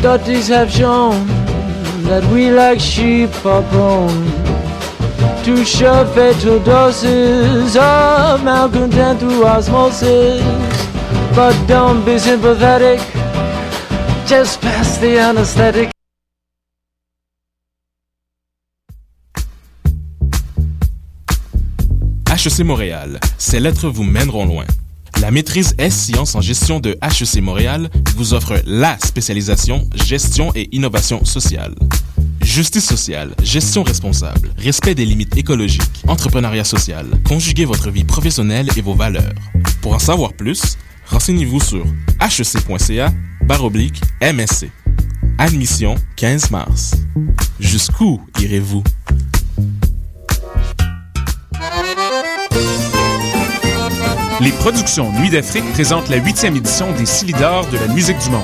studies have shown that we like sheep are prone to share fatal doses of malcontent through osmosis. But don't be sympathetic, just pass the anesthetic. HEC Montréal, ces lettres vous mèneront loin. La maîtrise S-Sciences en gestion de HEC Montréal vous offre la spécialisation gestion et innovation sociale. Justice sociale, gestion responsable, respect des limites écologiques, entrepreneuriat social. Conjuguez votre vie professionnelle et vos valeurs. Pour en savoir plus, renseignez-vous sur hec.ca/MSc. Admission 15 mars. Jusqu'où irez-vous? Les Productions Nuit d'Afrique présentent la 8e édition des Syli d'Or de la musique du monde.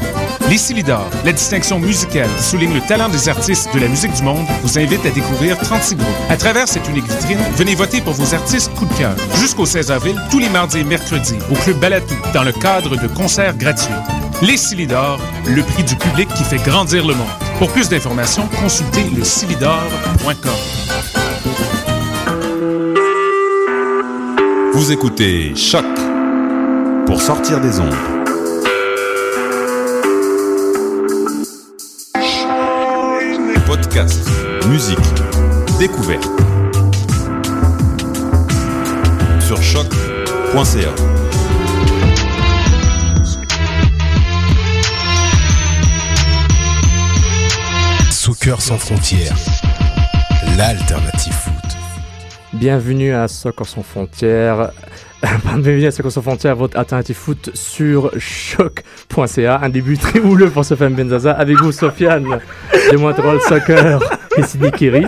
Les Syli d'Or, la distinction musicale qui souligne le talent des artistes de la musique du monde, vous invite à découvrir 36 groupes. À travers cette unique vitrine, venez voter pour vos artistes coup de cœur. Jusqu'au 16 avril, tous les mardis et mercredis, au Club Balattou, dans le cadre de concerts gratuits. Les Syli d'Or, le prix du public qui fait grandir le monde. Pour plus d'informations, consultez le sylidor.com. Vous écoutez Choc pour sortir des ondes. Podcast, musique, découverte. Sur choc.ca. Soccer sans frontières, l'alternative foot. Bienvenue à Soccer sans frontières. Bienvenue à Soccer sans frontières, votre alternative foot sur choc.ca. Un début très houleux pour Sofiane Benzaza. Avec vous, Sofiane, de Montreal Soccer et Sidney Kiri.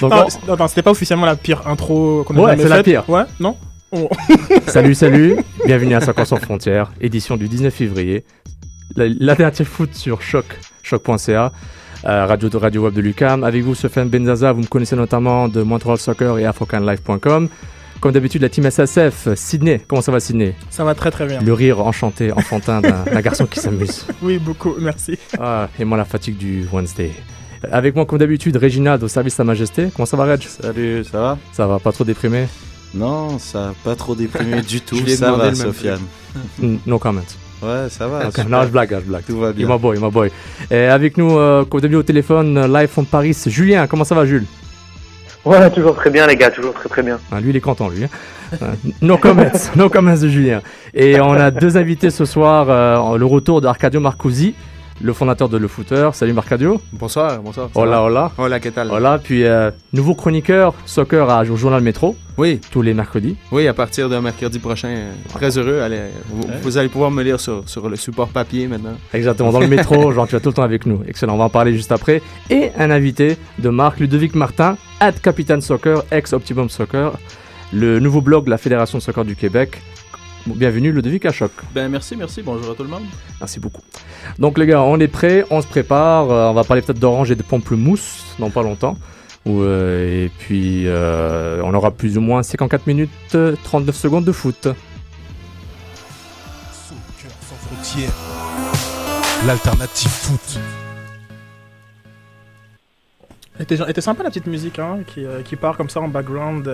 Non, c'était pas officiellement la pire intro qu'on a jamais faite. Ouais, c'est la pire. Ouais, non? Oh. Salut. Bienvenue à Soccer sans frontières, édition du 19 février. L'alternative foot sur choc.ca. Radio Web de l'UQAM. Avec vous, Sofiane Benzaza, vous me connaissez notamment de Montreal Soccer et Africanlife.com. Comme d'habitude, la team SSF, Sydney. Comment ça va, Sydney? Ça va très bien. Le rire enchanté, enfantin d'un garçon qui s'amuse. Oui, beaucoup, merci. Et moi, la fatigue du Wednesday. Avec moi, comme d'habitude, Régina, au service de Sa Majesté. Comment ça va, Reg? Salut, ça va? Ça va, pas trop déprimé? Non, ça va pas trop déprimé du tout. Ça va, Sofiane. No comment. Ouais, ça va. Okay. Non, je blague. Tout va bien. Il m'a boy. Et avec nous, comme d'habitude au téléphone, live from Paris, Julien. Comment ça va, Jules? Ouais, toujours très bien, les gars, toujours très bien. Ah, lui, il est content, lui. Hein. No comments de Julien. Et on a deux invités ce soir, le retour d'Arcadio Marcusi, le fondateur de Le Footer. Salut, Arcadio. Bonsoir. Hola, qu'est-ce que t'as? Puis nouveau chroniqueur soccer au journal Métro. Oui. Tous les mercredis. Oui, à partir de mercredi prochain. Très heureux. Allez, vous allez pouvoir me lire sur le support papier maintenant. Exactement, dans le métro. Genre, tu vas tout le temps avec nous. Excellent, on va en parler juste après. Et un invité de marque, Ludovic Martin, @CapitaneSoccer, ex-Optimum Soccer, le nouveau blog de la Fédération Soccer du Québec. Bienvenue Ludovic à Choc. Ben merci, bonjour à tout le monde. Merci beaucoup. Donc les gars, on est prêts, on se prépare, on va parler peut-être d'orange et de pamplemousse dans pas longtemps. Et puis on aura plus ou moins 54 minutes 39 secondes de foot. Soccer sans frontières, l'alternative foot. Était sympa la petite musique hein, qui part comme ça en background.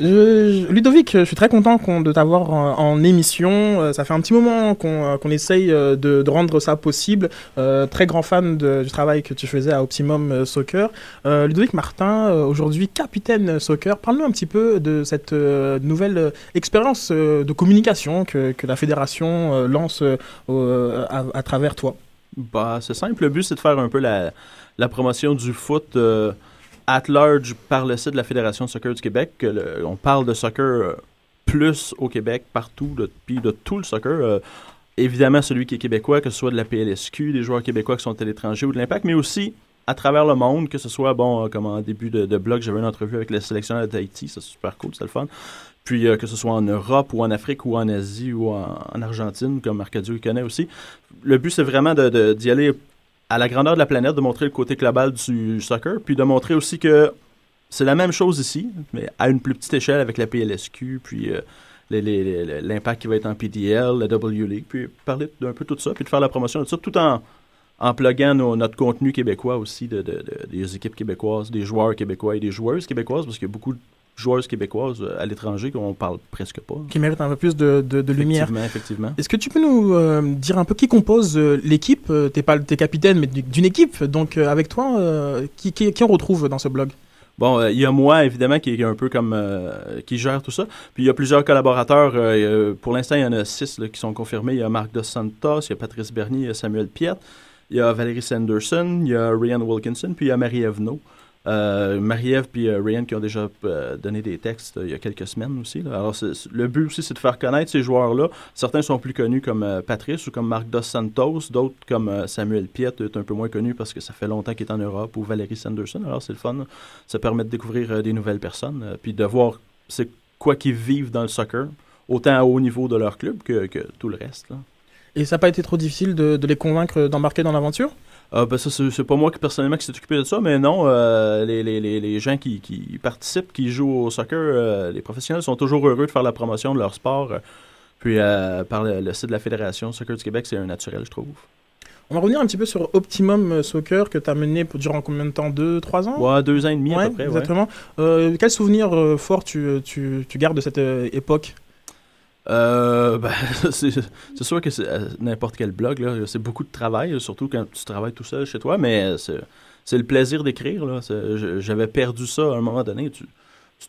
Ludovic, je suis très content de t'avoir en émission. Ça fait un petit moment qu'on essaye de rendre ça possible. Très grand fan du travail que tu faisais à Optimum Soccer. Ludovic Martin, aujourd'hui capitaine soccer. Parle-nous un petit peu de cette nouvelle expérience de communication que la fédération lance à travers toi. Bah, c'est simple, le but c'est de faire un peu la promotion du foot at large par le site de la Fédération Soccer du Québec. On parle de soccer plus au Québec, partout, puis de tout le soccer. Évidemment, celui qui est québécois, que ce soit de la PLSQ, des joueurs québécois qui sont à l'étranger ou de l'Impact, mais aussi à travers le monde, que ce soit, comme en début de blog, j'avais une entrevue avec le sélectionneur de Tahiti, c'est super cool, c'est le fun. Puis que ce soit en Europe ou en Afrique ou en Asie ou en Argentine, comme Arcadio connaît aussi. Le but, c'est vraiment d'y aller à la grandeur de la planète, de montrer le côté global du soccer, puis de montrer aussi que c'est la même chose ici, mais à une plus petite échelle avec la PLSQ, puis l'impact qui va être en PDL, la W-League, puis parler d'un peu tout ça, puis de faire la promotion de ça, tout en pluguant notre contenu québécois aussi, des équipes québécoises, des joueurs québécois et des joueuses québécoises, parce qu'il y a beaucoup de joueuses québécoises à l'étranger qu'on parle presque pas. Qui méritent un peu plus de lumière. Effectivement. Est-ce que tu peux nous dire un peu qui compose l'équipe? T'es capitaine, mais d'une équipe, donc avec toi, qui on retrouve dans ce blog? Bon, il y a moi, évidemment, qui est un peu comme... qui gère tout ça. Puis il y a plusieurs collaborateurs. Pour l'instant, il y en a 6 là, qui sont confirmés. Il y a Marc Dos Santos, il y a Patrice Bernier, il y a Samuel Piette, il y a Valérie Sanderson, il y a Ryan Wilkinson, puis il y a Marie-Ève Naud. Marie-Ève puis Ryan qui ont déjà donné des textes il y a quelques semaines aussi. Là. Alors, le but aussi, c'est de faire connaître ces joueurs-là. Certains sont plus connus comme Patrice ou comme Marc Dos Santos, d'autres comme Samuel Piette est un peu moins connu parce que ça fait longtemps qu'il est en Europe, ou Valérie Sanderson. Alors, c'est le fun. Là. Ça permet de découvrir des nouvelles personnes puis de voir c'est quoi qu'ils vivent dans le soccer, autant au niveau de leur club que tout le reste. Là. Et ça n'a pas été trop difficile de les convaincre d'embarquer dans l'aventure? Ça, c'est pas moi personnellement qui s'est occupé de ça, mais non, les gens qui participent, qui jouent au soccer, les professionnels sont toujours heureux de faire la promotion de leur sport. Puis par le site de la Fédération Soccer du Québec, c'est un naturel, je trouve. On va revenir un petit peu sur Optimum Soccer que tu as mené durant combien de temps? 2-3 ans? Ouais, 2 ans et demi à peu près. Exactement. Ouais. Quel souvenir fort tu gardes de cette époque? C'est sûr que c'est n'importe quel blog, là, c'est beaucoup de travail, surtout quand tu travailles tout seul chez toi, mais c'est le plaisir d'écrire. Là. J'avais perdu ça à un moment donné. Tu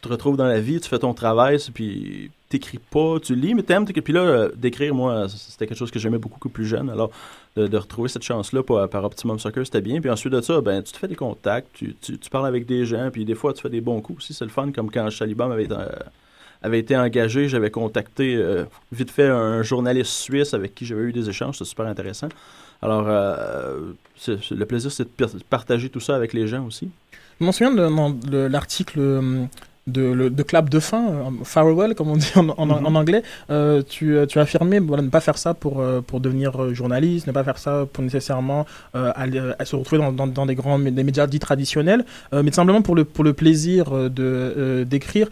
te retrouves dans la vie, tu fais ton travail, puis t'écris pas, tu lis, mais t'aimes. Puis là, d'écrire, moi, c'était quelque chose que j'aimais beaucoup plus jeune. Alors, de retrouver cette chance-là par Optimum Soccer, c'était bien. Puis ensuite de ça, ben, tu te fais des contacts, tu parles avec des gens, puis des fois, tu fais des bons coups aussi. C'est le fun, comme quand Chaliban avait été engagé, j'avais contacté vite fait un journaliste suisse avec qui j'avais eu des échanges, c'était super intéressant. Alors, le plaisir, c'est de partager tout ça avec les gens aussi. Je m'en souviens de l'article de clap de fin, farewell, comme on dit en anglais. Tu affirmais ne pas faire ça pour devenir journaliste, ne pas faire ça pour nécessairement aller se retrouver dans des médias dits traditionnels, mais simplement pour le plaisir d'écrire.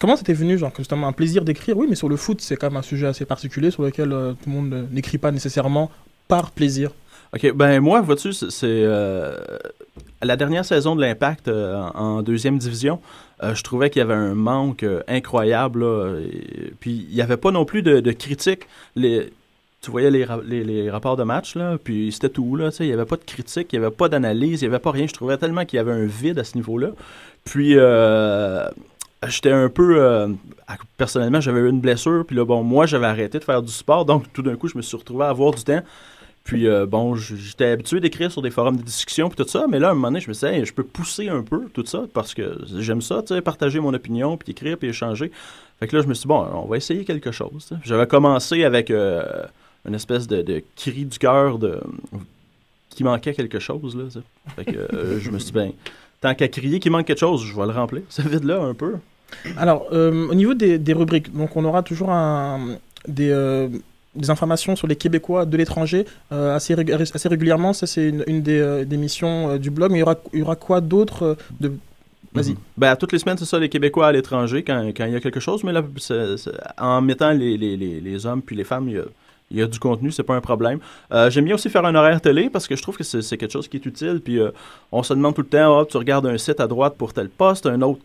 Comment c'était venu, genre, justement, un plaisir d'écrire? Oui, mais sur le foot, c'est quand même un sujet assez particulier sur lequel tout le monde n'écrit pas nécessairement par plaisir. OK, ben moi, vois-tu, c'est la dernière saison de l'Impact en 2e division, je trouvais qu'il y avait un manque incroyable, là, et puis il n'y avait pas non plus de critique. Tu voyais les rapports de match, là, puis c'était tout, là, tu sais, il n'y avait pas de critique, il n'y avait pas d'analyse, il n'y avait pas rien. Je trouvais tellement qu'il y avait un vide à ce niveau-là. Puis... j'étais un peu... personnellement, j'avais eu une blessure. Puis là, bon, moi, j'avais arrêté de faire du sport. Donc, tout d'un coup, je me suis retrouvé à avoir du temps. Puis, bon, j'étais habitué d'écrire sur des forums de discussion puis tout ça. Mais là, à un moment donné, je me disais, je peux pousser un peu tout ça parce que j'aime ça, tu sais, partager mon opinion, puis écrire, puis échanger. Fait que là, je me suis dit, bon, on va essayer quelque chose. T'sais. J'avais commencé avec une espèce de cri du cœur qui manquait quelque chose, là. Fait que je me suis dit, ben, tant qu'à crier qu'il manque quelque chose, je vais le remplir, ce vide-là, un peu. Alors, au niveau des rubriques, donc on aura toujours des informations sur les Québécois de l'étranger assez régulièrement. Ça, c'est une des missions du blog. Mais il y aura quoi d'autre Vas-y. Ben, toutes les semaines, c'est ça, les Québécois à l'étranger, quand il y a quelque chose. Mais là, en mettant les hommes puis les femmes, il y a du contenu, c'est pas un problème. J'aime bien aussi faire un horaire télé parce que je trouve que c'est quelque chose qui est utile. Puis on se demande tout le temps, tu regardes un site à droite pour tel poste, un autre.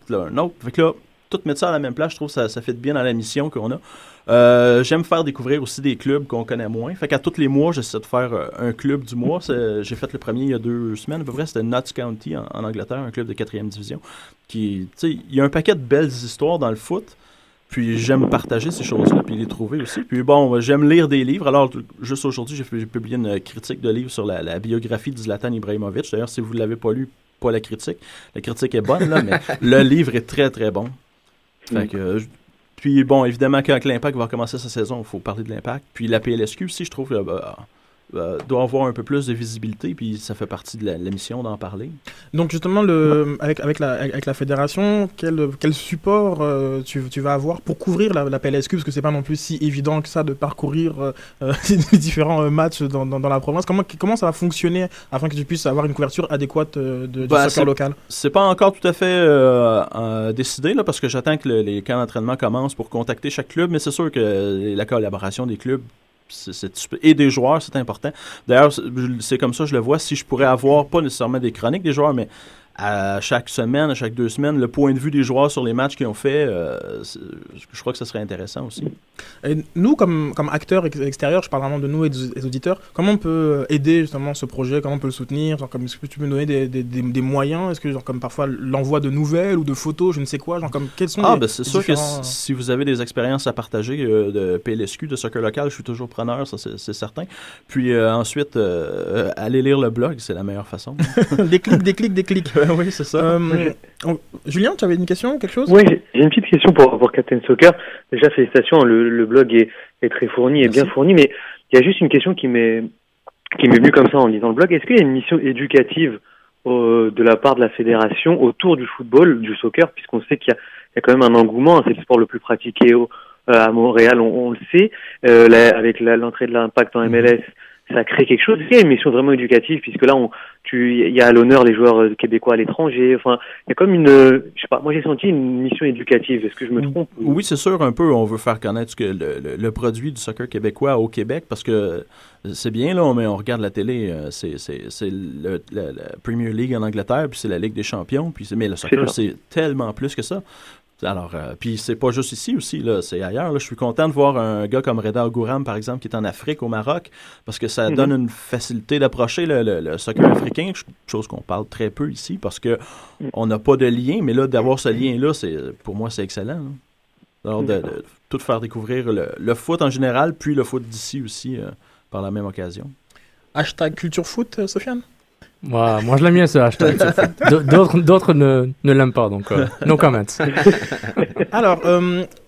Fait que là, tout mettre ça à la même place, je trouve que ça fit bien dans la mission qu'on a. J'aime faire découvrir aussi des clubs qu'on connaît moins. Fait qu'à tous les mois, j'essaie de faire un club du mois. J'ai fait le premier il y a 2 semaines à peu près. C'était Notts County en Angleterre, un club de 4e division. Qui, tu sais, il y a un paquet de belles histoires dans le foot. Puis j'aime partager ces choses-là, puis les trouver aussi. Puis bon, j'aime lire des livres. Alors, juste aujourd'hui, j'ai publié une critique de livre sur la biographie de Zlatan Ibrahimovic. D'ailleurs, si vous ne l'avez pas lu, pas la critique. La critique est bonne, là, mais le livre est très, très bon. Fait que, puis bon, évidemment, quand l'Impact va commencer sa saison, il faut parler de l'Impact. Puis la PLSQ aussi, je trouve, doit avoir un peu plus de visibilité, puis ça fait partie de la mission d'en parler. Donc justement, avec la fédération, quel support tu vas avoir pour couvrir la PLSQ, parce que c'est pas non plus si évident que ça de parcourir les différents matchs dans la province. Comment ça va fonctionner afin que tu puisses avoir une couverture adéquate du soccer local? C'est pas encore tout à fait décidé, là, parce que j'attends que les camps d'entraînement commencent pour contacter chaque club, mais c'est sûr que la collaboration des clubs et des joueurs, c'est important. D'ailleurs, c'est comme ça je le vois. Si je pourrais avoir, pas nécessairement des chroniques des joueurs, mais à chaque semaine, à chaque 2 semaines, le point de vue des joueurs sur les matchs qu'ils ont fait, je crois que ça serait intéressant aussi. Et nous, comme acteurs extérieurs, je parle vraiment de nous et des auditeurs, comment on peut aider justement ce projet, comment on peut le soutenir, est-ce que tu peux nous donner des moyens, est-ce que comme parfois l'envoi de nouvelles ou de photos, je ne sais quoi, quels sont c'est sûr que si vous avez des expériences à partager de PLSQ, de soccer local, je suis toujours preneur, ça c'est certain. Puis ensuite, allez lire le blog, c'est la meilleure façon. des clics. Oui, c'est ça. Julien, tu avais une question, quelque chose ? Oui, j'ai une petite question pour Captain Soccer. Déjà, félicitations, le blog est très fourni et bien fourni, mais il y a juste une question qui m'est venue comme ça en lisant le blog. Est-ce qu'il y a une mission éducative de la part de la fédération autour du football, du soccer, puisqu'on sait qu'il y a quand même un engouement, hein, c'est le sport le plus pratiqué à Montréal, on le sait, avec l'entrée de l'Impact en MLS, ça crée quelque chose. Il y a une mission vraiment éducative, puisque là, il y a à l'honneur les joueurs québécois à l'étranger. Enfin, il y a comme je sais pas, moi j'ai senti une mission éducative. Est-ce que je me trompe? Oui, c'est sûr, un peu. On veut faire connaître le produit du soccer québécois au Québec, parce que c'est bien, là, mais on regarde la télé, c'est la Premier League en Angleterre, puis c'est la Ligue des champions, puis mais le soccer, c'est tellement plus que ça. Alors, puis c'est pas juste ici aussi, là, c'est ailleurs. Là, je suis content de voir un gars comme Reda Gouram, par exemple, qui est en Afrique, au Maroc, parce que ça donne une facilité d'approcher le soccer africain, chose qu'on parle très peu ici, parce que on n'a pas de lien, mais là, d'avoir ce lien-là, pour moi, c'est excellent, hein. Alors, de tout faire découvrir le foot en général, puis le foot d'ici aussi, par la même occasion. #CultureFoot, Sofiane? Wow, moi je l'aime bien ce hashtag. D'autres ne l'aiment pas, donc no comments. Alors,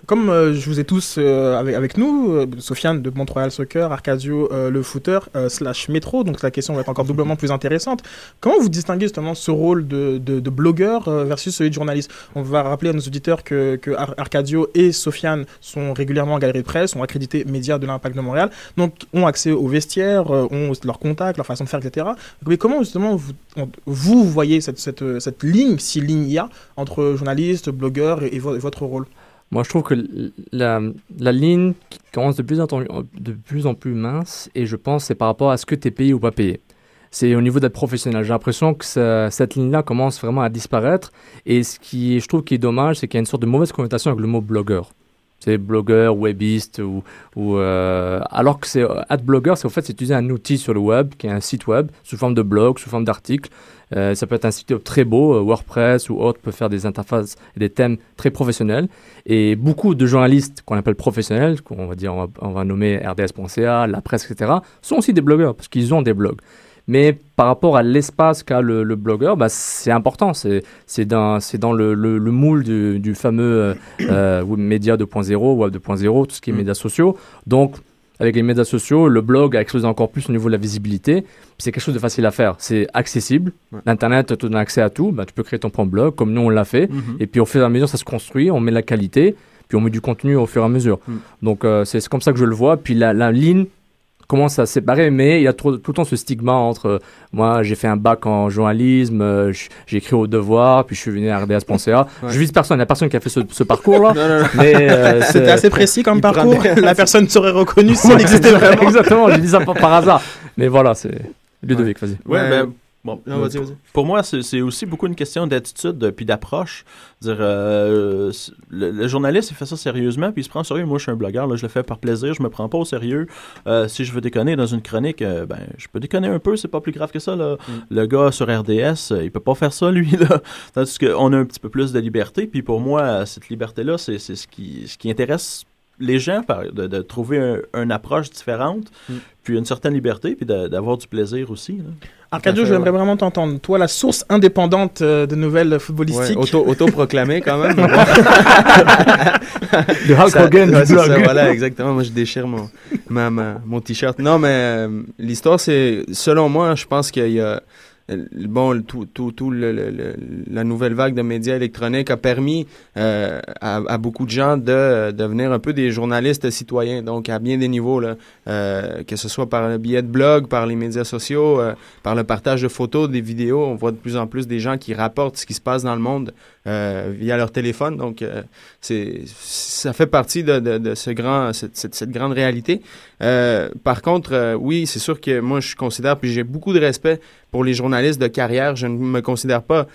comme je vous ai tous avec nous, Sofiane de Montreal Soccer, Arcadio Le Footer, /Métro, donc la question va être encore doublement plus intéressante. Comment vous distinguez justement ce rôle de blogueur versus celui de journaliste? On va rappeler à nos auditeurs que Arcadio et Sofiane sont régulièrement en galerie de presse, sont accrédités médias de l'Impact de Montréal, donc ont accès aux vestiaires, ont leurs contacts, leur façon de faire, etc. Mais comment justement vous voyez cette ligne, si ligne il y a, entre journaliste, blogueur et votre rôle? Moi, je trouve que la ligne commence de plus en plus mince, et je pense que c'est par rapport à ce que tu es payé ou pas payé. C'est au niveau d'être professionnel. J'ai l'impression que cette ligne-là commence vraiment à disparaître, et je trouve qui est dommage, c'est qu'il y a une sorte de mauvaise connotation avec le mot blogueur. C'est blogueur, webiste, ou alors que c'est blogueur, c'est au fait utiliser un outil sur le web, qui est un site web, sous forme de blog, sous forme d'article. Ça peut être un site web très beau, Wordpress ou autre peut faire des interfaces et des thèmes très professionnels. Et beaucoup de journalistes qu'on appelle professionnels, qu'on va dire, on va nommer RDS.ca, La Presse, etc., sont aussi des blogueurs parce qu'ils ont des blogs. Mais par rapport à l'espace qu'a le blogueur, bah, c'est important. C'est dans le moule du fameux média 2.0, web 2.0, tout ce qui est médias sociaux. Donc, avec les médias sociaux, le blog a explosé encore plus au niveau de la visibilité. C'est quelque chose de facile à faire. C'est accessible. Ouais. L'Internet te donne accès à tout. Bah, tu peux créer ton propre blog, comme nous, on l'a fait. Et puis, au fur et à mesure, ça se construit. On met la qualité. Puis, on met du contenu au fur et à mesure. Donc, c'est comme ça que je le vois. Puis, la ligne commence à se séparer, mais il y a tout le temps ce stigma entre moi, j'ai fait un bac en journalisme, j'ai écrit au devoir, puis je suis venu à RDS.ca. Ouais. Je vise personne, il n'y a personne qui a fait ce parcours-là. Non. Mais, c'était assez précis comme parcours. La personne serait reconnue si elle existait vraiment. Exactement, j'ai dit ça par hasard. Mais voilà, c'est Ludovic, vas-y. Ouais. Ben, bon, non, vas-y. Pour moi, c'est aussi beaucoup une question d'attitude puis d'approche. Dire, le journaliste, il fait ça sérieusement, puis il se prend au sérieux. Moi, je suis un blogueur, là, je le fais par plaisir, je me prends pas au sérieux. Si je veux déconner dans une chronique, je peux déconner un peu, c'est pas plus grave que ça, là. Le gars sur RDS, il peut pas faire ça, lui, là. Tandis qu'on a un petit peu plus de liberté, puis pour moi, cette liberté-là, c'est ce qui intéresse les gens, de trouver une approche différente, puis une certaine liberté, puis d'avoir du plaisir aussi, là. Arcadio, j'aimerais vraiment t'entendre. Toi, la source indépendante de nouvelles footballistiques. Ouais, auto-proclamée quand même. De Hulk Hogan, ouais, du blog. Ça, voilà, exactement. Moi, je déchire mon t-shirt. Non, mais l'histoire, c'est... Selon moi, je pense qu'il y a... Bon, la nouvelle vague de médias électroniques a permis à beaucoup de gens de devenir un peu des journalistes citoyens, donc à bien des niveaux, là, que ce soit par le biais de blog, par les médias sociaux, par le partage de photos, des vidéos. On voit de plus en plus des gens qui rapportent ce qui se passe dans le monde via leur téléphone. Donc, ça fait partie de cette grande réalité. Par contre, oui, c'est sûr que moi, je considère, puis j'ai beaucoup de respect pour les journalistes de carrière. Je ne me considère pas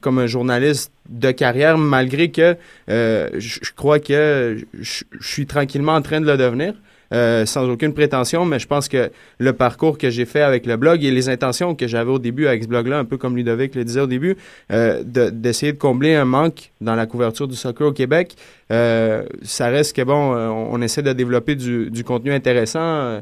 comme un journaliste de carrière, malgré que je crois que je suis tranquillement en train de le devenir, sans aucune prétention, mais je pense que le parcours que j'ai fait avec le blog et les intentions que j'avais au début avec ce blog-là, un peu comme Ludovic le disait au début, d'essayer de combler un manque dans la couverture du soccer au Québec, ça reste que, bon, on essaie de développer du contenu intéressant.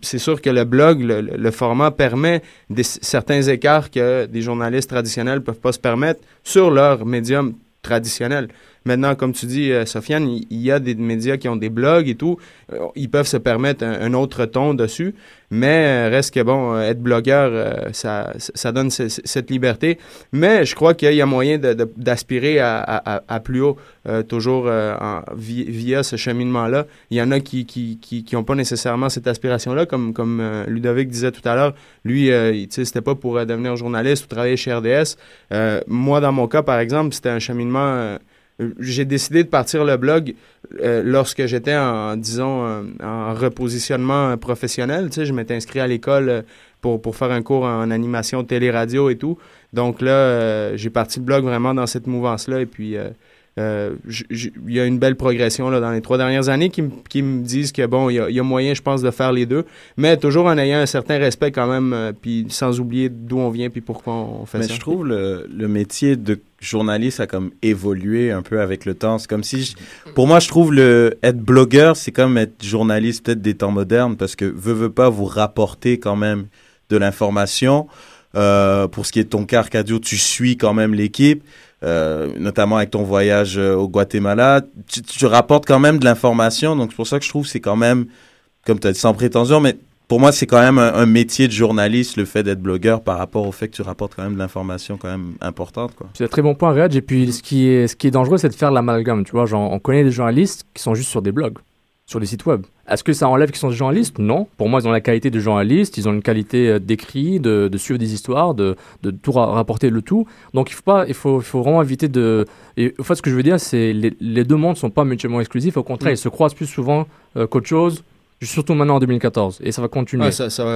C'est sûr que le blog, le format permet certains écarts que des journalistes traditionnels peuvent pas se permettre sur leur médium traditionnel. Maintenant, comme tu dis, Sofiane, il y a des médias qui ont des blogs et tout. Ils peuvent se permettre un autre ton dessus, mais reste que, bon, être blogueur, ça donne cette liberté. Mais je crois qu'il y a moyen d'aspirer à plus haut, toujours via ce cheminement-là. Il y en a qui n'ont pas nécessairement cette aspiration-là, comme Ludovic disait tout à l'heure. Lui, tu sais, c'était pas pour devenir journaliste ou travailler chez RDS. Moi, dans mon cas, par exemple, c'était un cheminement... j'ai décidé de partir le blog lorsque j'étais en repositionnement professionnel. Tu sais, je m'étais inscrit à l'école pour faire un cours en animation télé-radio et tout. Donc là, j'ai parti le blog vraiment dans cette mouvance-là. Et puis, il y a une belle progression là, dans les 3 dernières années qui me disent que, bon, il y a moyen, je pense, de faire les deux. Mais toujours en ayant un certain respect quand même, puis sans oublier d'où on vient puis pourquoi on fait ça. Mais je trouve le métier de journaliste a comme évolué un peu avec le temps. C'est comme si, pour moi, je trouve être blogueur, c'est comme être journaliste peut-être des temps modernes, parce que veux pas, vous rapporter quand même de l'information. Pour ce qui est de ton cas, Arcadio, tu suis quand même l'équipe, notamment avec ton voyage au Guatemala. Tu rapportes quand même de l'information, donc c'est pour ça que je trouve que c'est quand même, comme tu as dit, sans prétention, mais pour moi, c'est quand même un métier de journaliste, le fait d'être blogueur, par rapport au fait que tu rapportes quand même de l'information quand même importante, quoi. C'est un très bon point, Reg. Et puis, ce qui est dangereux, c'est de faire l'amalgame, tu vois. Genre, on connaît des journalistes qui sont juste sur des blogs, sur des sites web. Est-ce que ça enlève qu'ils sont des journalistes? Non. Pour moi, ils ont la qualité de journaliste, ils ont une qualité d'écrit, de suivre des histoires, de tout rapporter le tout. Donc, il faut vraiment éviter de... Et, en fait, ce que je veux dire, c'est les deux mondes ne sont pas mutuellement exclusifs. Au contraire, ils se croisent plus souvent qu'autre chose. Surtout maintenant en 2014, et ça va continuer. Ah,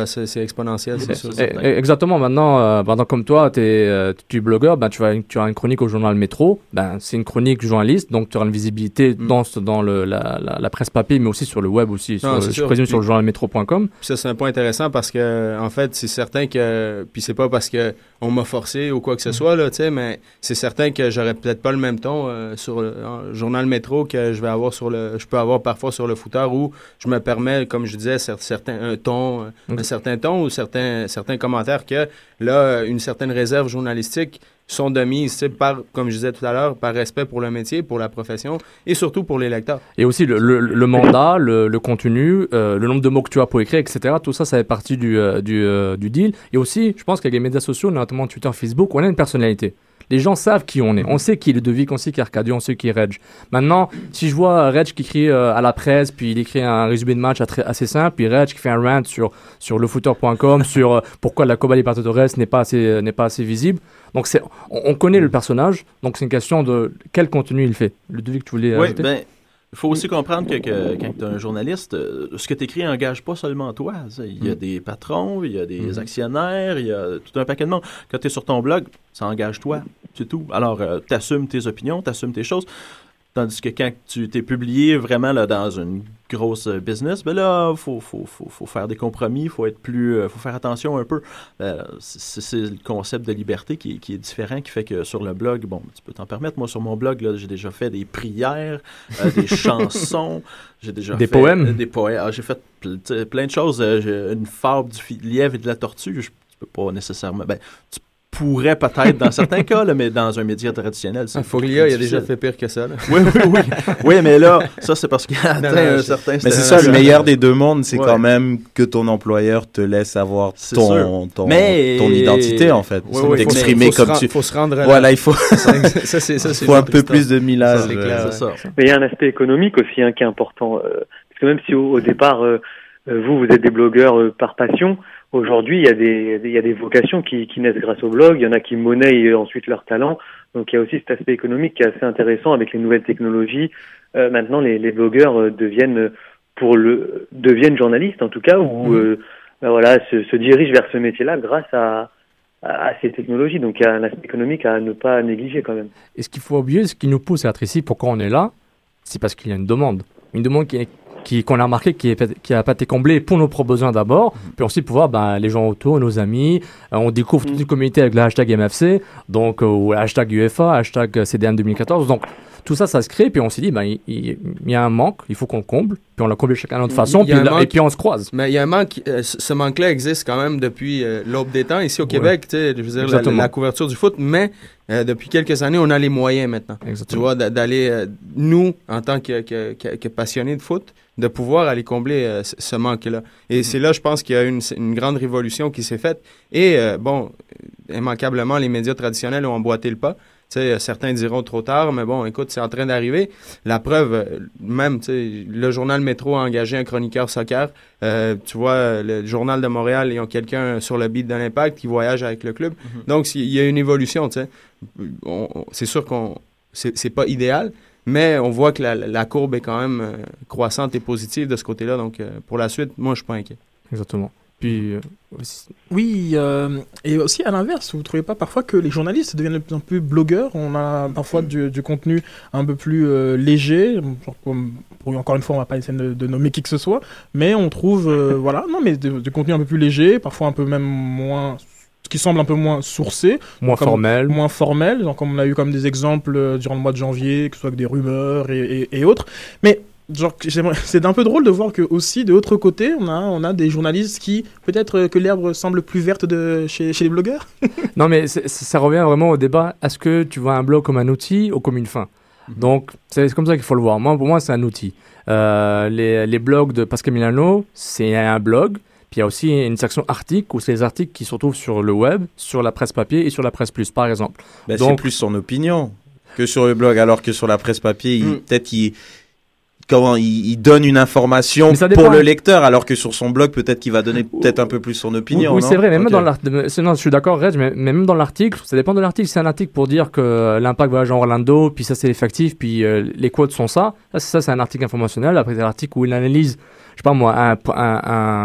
c'est exponentiel, c'est sûr. Exactement, maintenant, comme toi, tu es blogueur, ben, tu as une chronique au journal Métro, ben, c'est une chronique journaliste, donc tu auras une visibilité dans la presse papier, mais aussi sur le web aussi, je présume sur le journalmétro.com. Ça, c'est un point intéressant parce que, en fait, c'est certain que, puis c'est pas parce qu'on m'a forcé ou quoi que ce soit, là, tu sais, mais c'est certain que j'aurais peut-être pas le même ton sur le journal Métro que je peux avoir parfois sur le Footer, où je me permets, comme je disais, un certain ton ou certains commentaires que, là, une certaine réserve journalistique sont de mise, tu sais, comme je disais tout à l'heure, par respect pour le métier, pour la profession et surtout pour les lecteurs. Et aussi le mandat, le contenu, le nombre de mots que tu as pour écrire, etc. Tout ça, ça fait partie du deal. Et aussi, je pense qu'avec les médias sociaux, notamment Twitter, Facebook, on a une personnalité. Les gens savent qui on est. On sait qui est Ludovic, on sait qui est Arcadio, on sait qui est Reg. Maintenant, si je vois Reg qui écrit à la presse, puis il écrit un résumé de match assez simple, puis Reg qui fait un rant sur lefooter.com, sur pourquoi la Copa Libertadores n'est pas assez visible. Donc, on connaît le personnage, donc c'est une question de quel contenu il fait. Ludovic, tu voulais ajouter? Ben... Il faut aussi comprendre que quand tu es un journaliste, ce que tu écris n'engage pas seulement toi. Il y a des patrons, il y a des actionnaires, il y a tout un paquet de monde. Quand tu es sur ton blog, ça engage toi, c'est tout. Alors, tu assumes tes opinions, tu assumes tes choses. Tandis que quand tu t'es publié vraiment là, dans une grosse business, ben là, faut faire des compromis, faut faire attention un peu. C'est le concept de liberté qui est différent, qui fait que sur le blog, bon, tu peux t'en permettre. Moi, sur mon blog, là, j'ai déjà fait des prières, des chansons, j'ai déjà fait poèmes. Des poèmes. Alors, j'ai fait plein de choses. J'ai une fable du lièvre et de la tortue. Je peux pas nécessairement. Ben, tu pourrait peut-être, dans certains cas, là, mais dans un média traditionnel, c'est Fourlia, il a déjà fait pire que ça. Là. Oui. Oui, mais là, ça, c'est parce qu'il a atteint un certain stade. Mais c'est ça, le meilleur des deux mondes, c'est quand même que ton employeur te laisse avoir ton identité, en fait. Oui, t'exprimer comme tu... Il faut se rendre à... Voilà, il faut... ça, c'est un peu plus de millage. Mais il y a un aspect économique aussi qui est important. Parce que même si au départ, vous êtes des blogueurs par passion... Aujourd'hui, il y a des vocations qui naissent grâce au blog. Il y en a qui monnaient ensuite leur talent. Donc, il y a aussi cet aspect économique qui est assez intéressant avec les nouvelles technologies. Maintenant, les blogueurs deviennent journalistes, en tout cas, ou se dirigent vers ce métier-là grâce à ces technologies. Donc, il y a un aspect économique à ne pas négliger quand même. Et ce qu'il faut oublier, ce qui nous pousse à être ici, pourquoi on est là, c'est parce qu'il y a une demande. Une demande qu'on a remarqué qui n'a pas été comblé pour nos propres besoins d'abord, puis aussi pour voir les gens autour, nos amis. On découvre toute une communauté avec le hashtag MFC, donc hashtag UEFA, hashtag CDN 2014. Donc tout ça, ça se crée, puis on s'est dit, il y a un manque, il faut qu'on le comble, puis on l'a comblé chacun à notre façon, et puis on se croise. Mais il y a un manque, ce manque-là existe quand même depuis l'aube des temps, ici au Québec, tu sais, je veux dire, la couverture du foot, mais... depuis quelques années, on a les moyens maintenant. Exactement. Tu vois, d'aller, nous, en tant que passionnés de foot, de pouvoir aller combler ce manque-là. Et c'est là, je pense, qu'il y a une grande révolution qui s'est faite. Et, immanquablement, les médias traditionnels ont emboîté le pas. Tu sais, certains diront trop tard, mais bon, écoute, c'est en train d'arriver. La preuve, même, tu sais, le journal Métro a engagé un chroniqueur soccer. Tu vois, le journal de Montréal, ils ont quelqu'un sur le beat de l'Impact qui voyage avec le club. Mm-hmm. Donc, il y a une évolution, tu sais. C'est sûr qu'on c'est pas idéal, mais on voit que la courbe est quand même croissante et positive de ce côté-là. Donc, pour la suite, moi, je suis pas inquiet. Exactement. Puis, oui, et aussi à l'inverse, vous ne trouvez pas parfois que les journalistes deviennent de plus en plus blogueurs? On a parfois du contenu un peu plus léger, encore une fois, on ne va pas essayer de nommer qui que ce soit, mais on trouve du contenu un peu plus léger, parfois un peu même moins... qui semble un peu moins sourcé, moins formel, donc comme on a eu comme des exemples durant le mois de janvier, que ce soit avec des rumeurs et autres, mais genre, c'est un peu drôle de voir que aussi de l'autre côté, on a des journalistes qui peut-être que l'herbe semble plus verte chez les blogueurs. Non, mais ça revient vraiment au débat, est-ce que tu vois un blog comme un outil ou comme une fin? Donc, c'est comme ça qu'il faut le voir. Moi, pour moi, c'est un outil. Les blogs de Pascal Milano, c'est un blog. Puis il y a aussi une section articles où c'est les articles qui se retrouvent sur le web, sur la presse papier et sur la presse plus, par exemple. Donc, c'est plus son opinion que sur le blog, alors que sur la presse papier, il donne une information pour le lecteur, alors que sur son blog, peut-être qu'il va donner un peu plus son opinion. Oui, c'est vrai. Même dans l'article, je suis d'accord, Reg, mais même dans l'article, ça dépend de l'article. C'est un article pour dire que l'Impact voyage en Orlando, puis ça, c'est effectif, puis les quotes sont ça. Ça, c'est un article informationnel. Après, c'est l'article où il analyse, je sais pas moi, un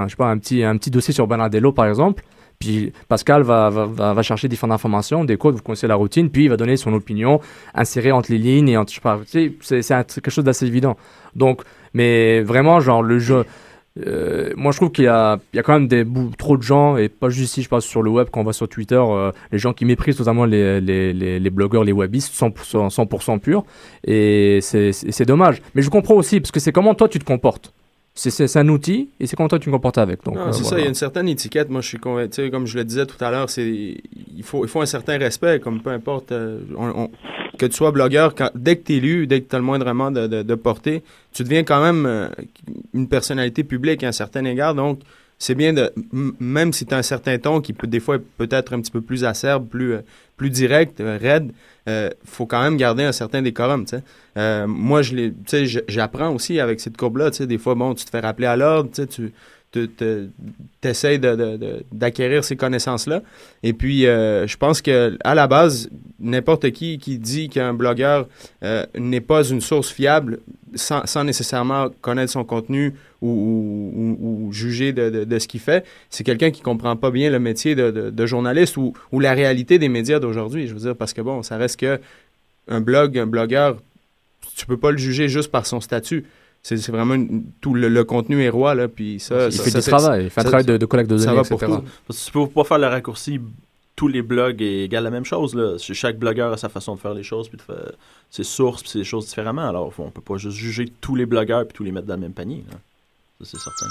petit dossier sur Bernardello, par exemple. Puis Pascal va chercher différentes informations, des codes, vous connaissez la routine, puis il va donner son opinion, insérer entre les lignes, et c'est quelque chose d'assez évident. Donc, mais vraiment, genre, le jeu... moi, je trouve qu'il y a quand même trop de gens, et pas juste ici, je pense, sur le web, quand on va sur Twitter, les gens qui méprisent totalement les blogueurs, les webistes, 100% purs, et c'est dommage. Mais je comprends aussi, parce que c'est comment toi, tu te comportes. C'est un outil et c'est comment toi tu te comportes avec. Donc, non, c'est ça, il y a une certaine étiquette. Moi, je suis convaincu, comme je le disais tout à l'heure, il faut un certain respect, comme peu importe, que tu sois blogueur, dès que tu es lu, dès que tu as le moindrement de portée, tu deviens quand même une personnalité publique à un certain égard. Donc, c'est bien même si tu as un certain ton qui peut des fois peut-être un petit peu plus acerbe, plus direct, raide, faut quand même garder un certain décorum, tu sais. Moi, j'apprends aussi avec cette courbe-là, tu sais, des fois, bon, tu te fais rappeler à l'ordre, tu sais, t'essayes d'acquérir ces connaissances-là. Et puis, je pense que à la base, n'importe qui dit qu'un blogueur n'est pas une source fiable sans nécessairement connaître son contenu ou juger de ce qu'il fait, c'est quelqu'un qui ne comprend pas bien le métier de journaliste ou la réalité des médias d'aujourd'hui. Je veux dire, parce que bon, ça reste que un blogueur, tu ne peux pas le juger juste par son statut. C'est vraiment tout le contenu est roi, là, puis il fait un travail de collecte de données, etc. Parce que tu ne peux pas faire le raccourci, tous les blogs égalent la même chose, là. Chaque blogueur a sa façon de faire les choses, puis de faire ses sources, puis ses choses différemment. Alors, on ne peut pas juste juger tous les blogueurs, puis tous les mettre dans le même panier, là. Ça, c'est certain.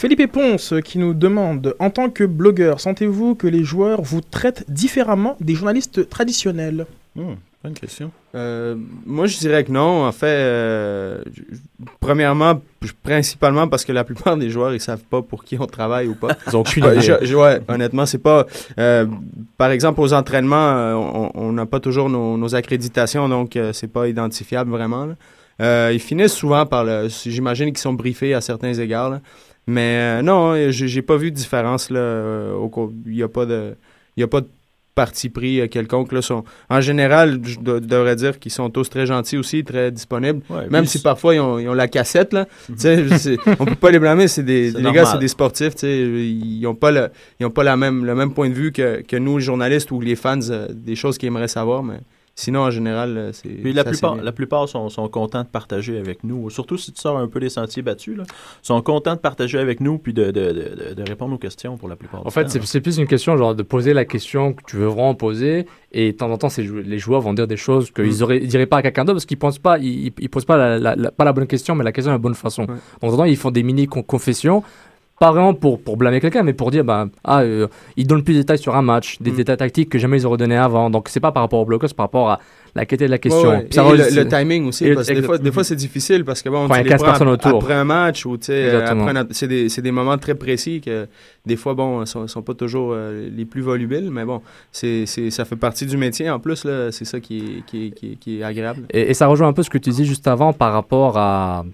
Philippe Ponce qui nous demande « En tant que blogueur, sentez-vous que les joueurs vous traitent différemment des journalistes traditionnels ?» Bonne question. Moi, je dirais que non. En fait, premièrement, principalement parce que la plupart des joueurs, ils savent pas pour qui on travaille ou pas. Ils ont aucune idée. Ouais, honnêtement, c'est pas... par exemple, aux entraînements, on n'a pas toujours nos accréditations, donc c'est pas identifiable vraiment, là. Ils finissent souvent par le... J'imagine qu'ils sont briefés à certains égards, là. Mais non, j'ai pas vu de différence, là. Il n'y a pas de parti pris quelconque. Là, en général, je devrais dire qu'ils sont tous très gentils aussi, très disponibles. Ouais, même si parfois, ils ont la cassette. Là. On ne peut pas les blâmer. Les gars, c'est des sportifs. Ils n'ont pas, le même point de vue que nous, les journalistes ou les fans, des choses qu'ils aimeraient savoir. Mais sinon, en général, c'est... Mais la plupart sont contents de partager avec nous. Surtout si tu sors un peu des sentiers battus, là, sont contents de partager avec nous puis de répondre aux questions pour la plupart. En fait, c'est plus une question genre de poser la question que tu veux vraiment poser. Et de temps en temps, les joueurs vont dire des choses qu'ils ne diraient pas à quelqu'un d'autre parce qu'ils ne posent pas la bonne question, mais la question de la bonne façon. Ouais. Donc, temps, ils font des mini-confessions. Pas vraiment pour blâmer quelqu'un, mais pour dire ils donnent plus de détails sur un match, des détails tactiques que jamais ils auraient donné avant. Donc c'est pas par rapport au blocage, c'est par rapport à la qualité de la question. Ouais. Et le timing aussi, parce que des fois c'est difficile parce que tu les prends après un match ou c'est des moments très précis que des fois sont pas toujours les plus volubiles, mais bon, ça fait partie du métier en plus là, c'est ça qui est agréable. Et ça rejoint un peu ce que tu disais juste avant par rapport à...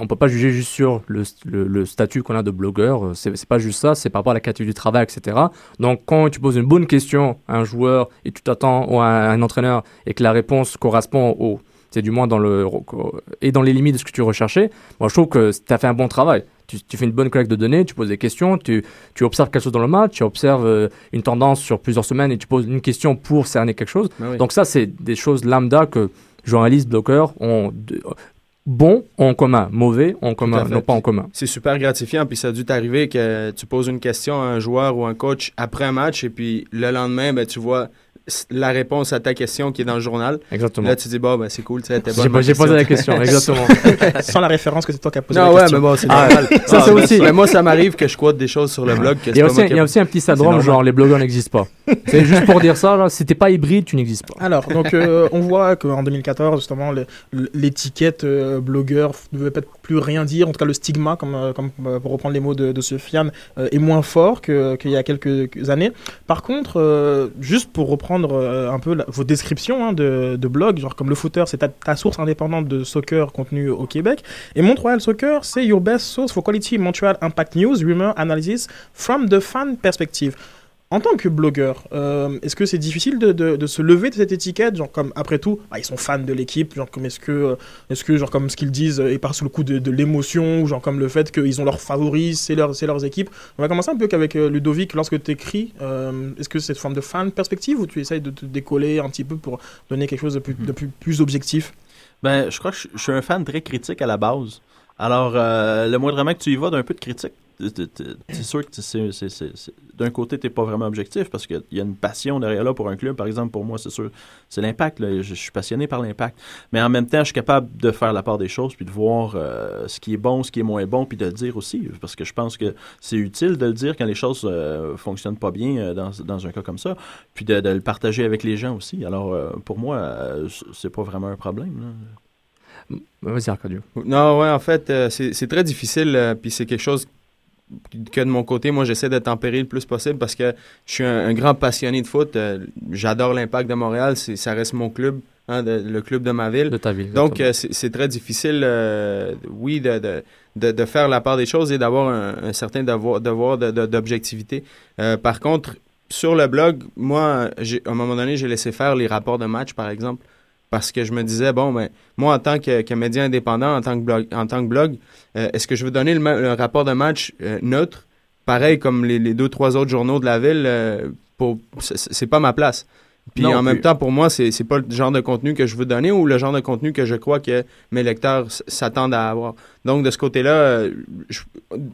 On peut pas juger juste sur le statut qu'on a de blogueur, c'est pas juste ça, c'est par rapport à la qualité du travail, etc. Donc quand tu poses une bonne question à un joueur et tu t'attends ou à un entraîneur et que la réponse correspond c'est du moins dans les limites de ce que tu recherchais, moi je trouve que tu as fait un bon travail. Tu fais une bonne collecte de données, tu poses des questions, tu observes quelque chose dans le match, tu observes une tendance sur plusieurs semaines et tu poses une question pour cerner quelque chose. Ah oui. Donc ça, c'est des choses lambda que journalistes, blogueurs ont... Bon en commun, mauvais en commun, non pas en commun. C'est super gratifiant, puis ça a dû t'arriver que tu poses une question à un joueur ou un coach après un match, et puis le lendemain, tu vois la réponse à ta question qui est dans le journal. Exactement. Là, tu dis, c'est cool, tu sais, t'es bonne. J'ai posé la question, exactement. Sans la référence que c'est toi qui as posé la question. Non, ouais, mais bon, c'est normal. Ça, c'est aussi. Mais moi, ça m'arrive que je quote des choses sur le blog. Il y a aussi un petit syndrome, genre, les blogueurs n'existent pas. C'est juste pour dire ça, là, si t'es pas hybride, tu n'existes pas. Alors, donc, on voit qu'en 2014, justement, l'étiquette blogueur ne veut peut-être plus rien dire. En tout cas, le stigma, comme pour reprendre les mots de Sofiane, est moins fort qu'il y a quelques années. Par contre, juste pour reprendre un peu vos descriptions de blogs, genre comme Le Footer, c'est ta source indépendante de soccer contenu au Québec, et Montreal Soccer, c'est your best source for quality Montreal Impact news, rumor, analysis from the fan perspective. En tant que blogueur, est-ce que c'est difficile de se lever de cette étiquette, genre comme après tout, ils sont fans de l'équipe, genre comme est-ce que genre comme ce qu'ils disent est par sous le coup de l'émotion, ou genre comme le fait qu'ils ont leurs favoris, c'est leurs équipes. On va commencer un peu qu'avec Ludovic, lorsque tu écris, est-ce que c'est une forme de fan perspective ou tu essayes de te décoller un petit peu pour donner quelque chose de plus objectif? Ben, je crois que je suis un fan très critique à la base. Alors, le moindrement que tu y vas d'un peu de critique, c'est sûr que d'un côté t'es pas vraiment objectif parce qu'il y a une passion derrière là pour un club. Par exemple, pour moi, c'est sûr, c'est l'Impact là. Je suis passionné par l'Impact, mais en même temps je suis capable de faire la part des choses puis de voir ce qui est bon, ce qui est moins bon, puis de le dire aussi, parce que je pense que c'est utile de le dire quand les choses fonctionnent pas bien dans un cas comme ça, puis de le partager avec les gens aussi. Alors pour moi, c'est pas vraiment un problème là. Vas-y, Arcadio. Non, ouais, en fait c'est très difficile, puis c'est quelque chose que de mon côté, moi, j'essaie de tempérer le plus possible parce que je suis un grand passionné de foot. J'adore l'Impact de Montréal. Ça reste mon club, hein, le club de ma ville. De ta ville. Donc, c'est très difficile, de faire la part des choses et d'avoir un certain devoir d'objectivité. Par contre, sur le blog, moi, à un moment donné, j'ai laissé faire les rapports de match, par exemple, parce que je me disais, moi, en tant que média indépendant, en tant que blog, est-ce que je veux donner le rapport de match neutre, pareil comme les deux, trois autres journaux de la ville, c'est pas ma place. Puis en même temps, pour moi, c'est pas le genre de contenu que je veux donner ou le genre de contenu que je crois que mes lecteurs s'attendent à avoir. Donc, de ce côté-là,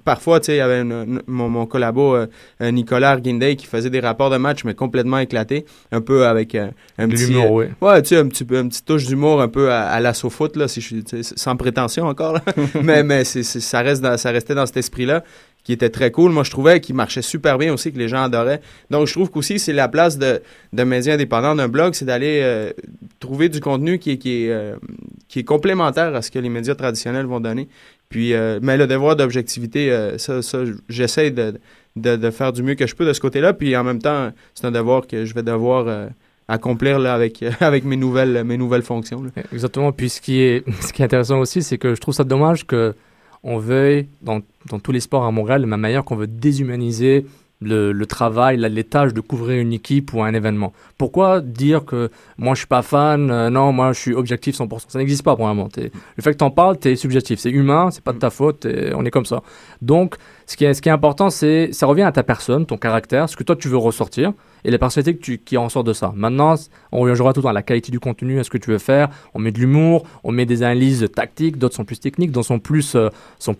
parfois, tu sais, il y avait mon collabo Nicolas Arguindey qui faisait des rapports de match, mais complètement éclatés, un peu avec un petit... de l'humour, oui. Ouais, tu sais, un petit touche d'humour un peu à la SoFoot, là, si je, sans prétention encore, là. mais ça restait dans cet esprit-là, qui était très cool. Moi, je trouvais qu'il marchait super bien aussi, que les gens adoraient. Donc, je trouve qu'aussi, c'est la place de médias indépendants, d'un blog, c'est d'aller trouver du contenu qui est complémentaire à ce que les médias traditionnels vont donner. Puis, mais le devoir d'objectivité, ça j'essaie de faire du mieux que je peux de ce côté-là. Puis, en même temps, c'est un devoir que je vais devoir... accomplir là, avec mes nouvelles fonctions. Là. Exactement. Puis ce qui est intéressant aussi, c'est que je trouve ça dommage qu'on veuille, dans tous les sports à Montréal, de la manière qu'on veut déshumaniser le travail, les tâches de couvrir une équipe ou un événement. Pourquoi dire que moi, je suis pas fan, non, moi, je suis objectif 100%. Ça n'existe pas, probablement. Le fait que t'en parles, t'es subjectif. C'est humain, c'est pas de ta faute, on est comme ça. Donc, ce qui est important, c'est ça revient à ta personne, ton caractère, ce que toi, tu veux ressortir. Et la personnalité qui en sort de ça. Maintenant, on reviendra tout le temps à la qualité du contenu, à ce que tu veux faire. On met de l'humour, on met des analyses tactiques, d'autres sont plus techniques, d'autres sont plus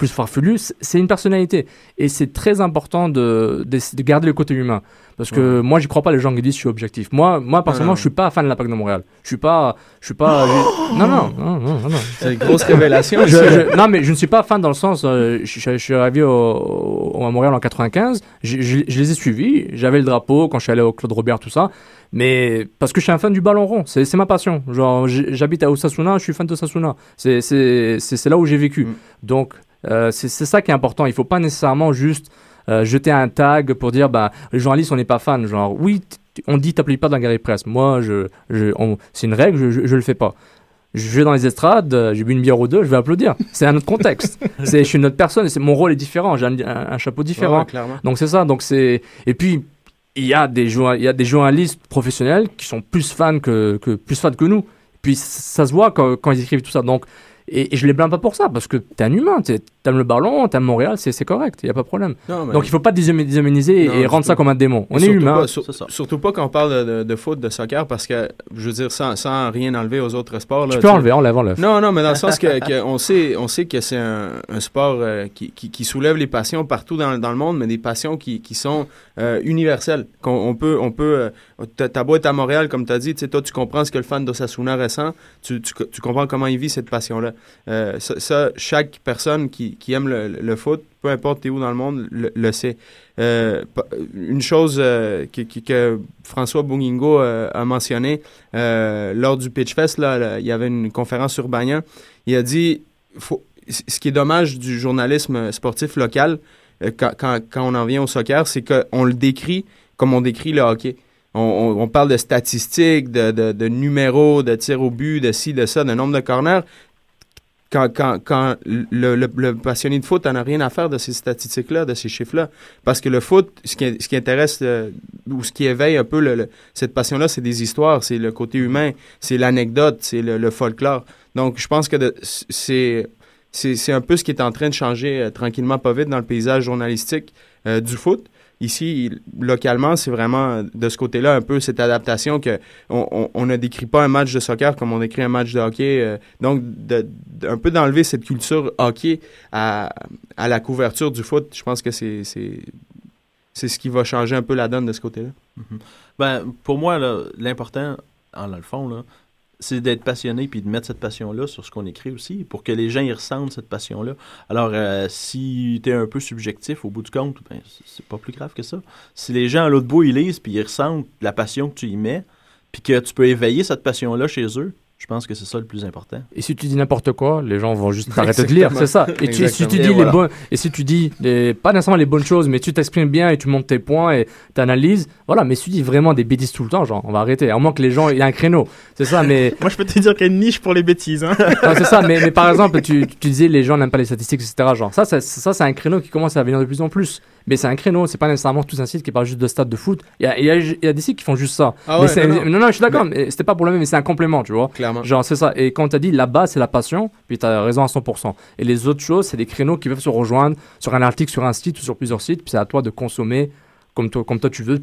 farfelus. C'est une personnalité. Et c'est très important de garder le côté humain. Parce que moi, je n'y crois pas les gens qui disent « je suis objectif ». Moi personnellement, je ne suis pas fan de l'Impact de Montréal. Je ne suis pas... Non. C'est une grosse révélation. Non, mais je ne suis pas fan dans le sens... je suis arrivé à Montréal en 95. Je les ai suivis. J'avais le drapeau quand je suis allé au Claude Robert, tout ça. Mais parce que je suis un fan du ballon rond. C'est ma passion. Genre, j'habite à Osasuna, je suis fan d'Osasuna. C'est là où j'ai vécu. Donc, c'est ça qui est important. Il ne faut pas nécessairement juste... jeter un tag pour dire bah les journalistes on n'est pas fan, genre oui on dit t'appuies pas dans la galerie presse, moi c'est une règle, je le fais pas, je vais dans les estrades, j'ai bu une bière ou deux, je vais applaudir, c'est un autre contexte, je suis une autre personne, mon rôle est différent, j'ai un chapeau différent, ouais, donc c'est ça, donc c'est, et puis il y a des journalistes professionnels qui sont plus fans que nous, puis ça se voit quand ils écrivent tout ça, donc Et je les blâme pas pour ça, parce que t'es un humain, t'aimes le ballon, t'aimes Montréal, c'est correct, il n'y a pas de problème. Non, donc il faut pas déshumaniser et rendre ça comme un démon. On est humain. Pas, surtout pas quand on parle de foot, de soccer, parce que, je veux dire, sans rien enlever aux autres sports. Là, tu peux enlever, on lève. Non, mais dans le sens que on sait que c'est un sport qui soulève les passions partout dans le monde, mais des passions qui sont universelles. T'as beau être à Montréal, comme t'as dit, toi tu comprends ce que le fan d'Osasuna ressent, tu comprends comment il vit cette passion-là. Ça, chaque personne qui aime le foot, peu importe t'es où dans le monde, le sait. Une chose que François Bouguingo a mentionné lors du Pitchfest, il y avait une conférence sur Bagnan, il a dit, ce qui est dommage du journalisme sportif local, quand on en vient au soccer, c'est qu'on le décrit comme on décrit le hockey. On parle de statistiques, de numéros, de tirs au but, de ci, de ça, de nombre de corners. Quand le passionné de foot n'en a rien à faire de ces statistiques-là, de ces chiffres-là. Parce que le foot, ce qui intéresse ou ce qui éveille un peu cette passion-là, c'est des histoires, c'est le côté humain, c'est l'anecdote, c'est le folklore. Donc, je pense que c'est un peu ce qui est en train de changer tranquillement, pas vite, dans le paysage journalistique du foot. Ici, localement, c'est vraiment de ce côté-là un peu cette adaptation que on ne décrit pas un match de soccer comme on décrit un match de hockey. Donc, un peu d'enlever cette culture hockey à la couverture du foot, je pense que c'est ce qui va changer un peu la donne de ce côté-là. Mm-hmm. Pour moi, l'important, dans le fond, c'est d'être passionné puis de mettre cette passion-là sur ce qu'on écrit aussi pour que les gens y ressentent cette passion-là. Alors, si t'es un peu subjectif au bout du compte, c'est pas plus grave que ça. Si les gens à l'autre bout, ils lisent puis ils ressentent la passion que tu y mets puis que tu peux éveiller cette passion-là chez eux, je pense que c'est ça le plus important. Et si tu dis n'importe quoi, les gens vont juste t'arrêter de lire, c'est ça. Et si tu dis pas nécessairement les bonnes choses, mais tu t'exprimes bien et tu montes tes points et t'analyses, voilà, mais si tu dis vraiment des bêtises tout le temps, genre, on va arrêter, à moins que les gens, il y a un créneau, c'est ça, mais... Moi, je peux te dire qu'il y a une niche pour les bêtises, hein. Non, c'est ça, mais par exemple, tu disais, les gens n'aiment pas les statistiques, etc., genre, ça, c'est un créneau qui commence à venir de plus en plus. Mais c'est un créneau, c'est pas nécessairement tout un site qui parle juste de stade de foot. Il y a des sites qui font juste ça. Ah ouais, non, je suis d'accord, mais c'était pas pour le même, mais c'est un complément, tu vois. Clairement. Genre, c'est ça. Et quand t'as dit là-bas, c'est la passion, puis t'as raison à 100%. Et les autres choses, c'est des créneaux qui peuvent se rejoindre sur un article, sur un site ou sur plusieurs sites, puis c'est à toi de consommer comme toi tu veux,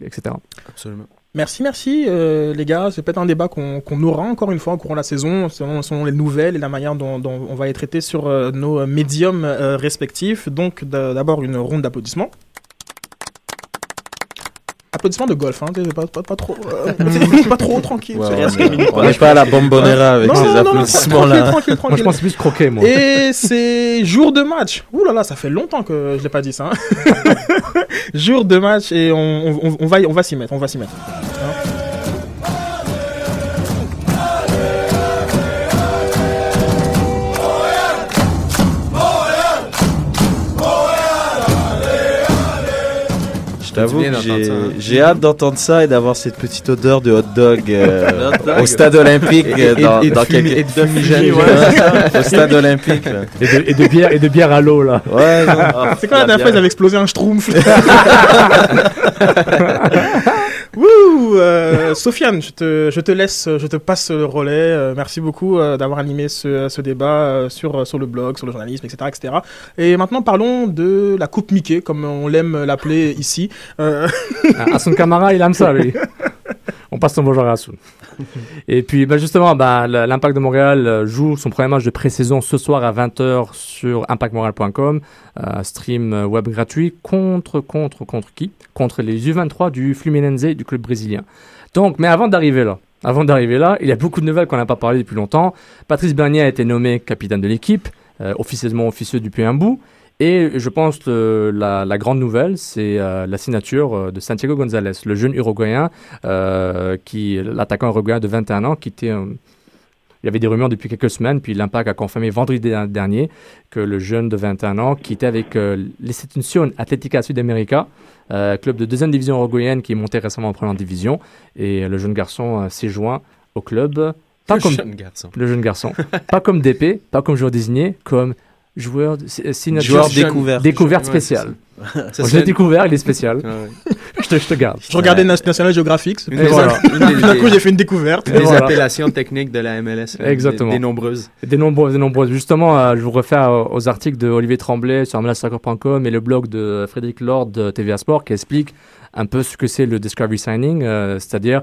etc. Absolument. Merci les gars, c'est peut-être un débat qu'on aura encore une fois au courant de la saison, selon les nouvelles et la manière dont on va les traiter sur nos médiums respectifs. Donc d'abord une ronde d'applaudissements. Applaudissements de golf, hein, pas trop, pas trop tranquille. Ouais, on n'est pas à la Bombonera avec ces applaudissements-là. Tranquille. Moi, je pense plus croquer, moi. Et c'est jour de match. Ouh là là, ça fait longtemps que je l'ai pas dit ça. Hein. Jour de match et on va s'y mettre, J'avoue que j'ai hâte d'entendre ça et d'avoir cette petite odeur de hot dog au stade olympique dans quelques... Et de fumigène, au stade olympique. Là. Et de bière à l'eau, là. Ouais, non, c'est quoi la dernière fois ils avaient explosé un schtroumpf? Wouh, Sofiane, je te passe le relais. Merci beaucoup d'avoir animé ce débat sur le blog, sur le journalisme, etc. Et maintenant, parlons de la coupe Mickey, comme on l'aime l'appeler ici. Hassoun Camara, il aime ça, lui. On passe son bonjour à Hassoun. Et puis, justement, l'Impact de Montréal joue son premier match de pré-saison ce soir à 20h sur impactmontréal.com, stream web gratuit, contre qui? Contre les U23 du Fluminense, du club brésilien. Donc, mais avant d'arriver là, il y a beaucoup de nouvelles qu'on n'a pas parlé depuis longtemps. Patrice Bernier a été nommé capitaine de l'équipe, officiellement officieux depuis un bout. Et je pense que la grande nouvelle, c'est la signature de Santiago Gonzalez, le jeune Uruguayen, l'attaquant uruguayen de 21 ans, qui était... il y avait des rumeurs depuis quelques semaines, puis l'Impact a confirmé vendredi dernier que le jeune de 21 ans, qui était avec l'Institution Atlética Sudamérica, club de deuxième division uruguayenne qui est monté récemment en première division, et le jeune garçon s'est joint au club. Pas comme DP, pas comme joueur désigné, comme... Joueur découverte spéciale. Je l'ai découvert, il est spécial. Je te garde. Je regardais National Geographic. D'un coup, j'ai fait une découverte. Les appellations techniques de la MLS. Exactement. Des nombreuses. Justement, je vous refais aux articles de Olivier Tremblay sur MLSsoccer.com et le blog de Frédéric Lord de TVA Sport qui explique un peu ce que c'est le Discovery Signing, c'est-à-dire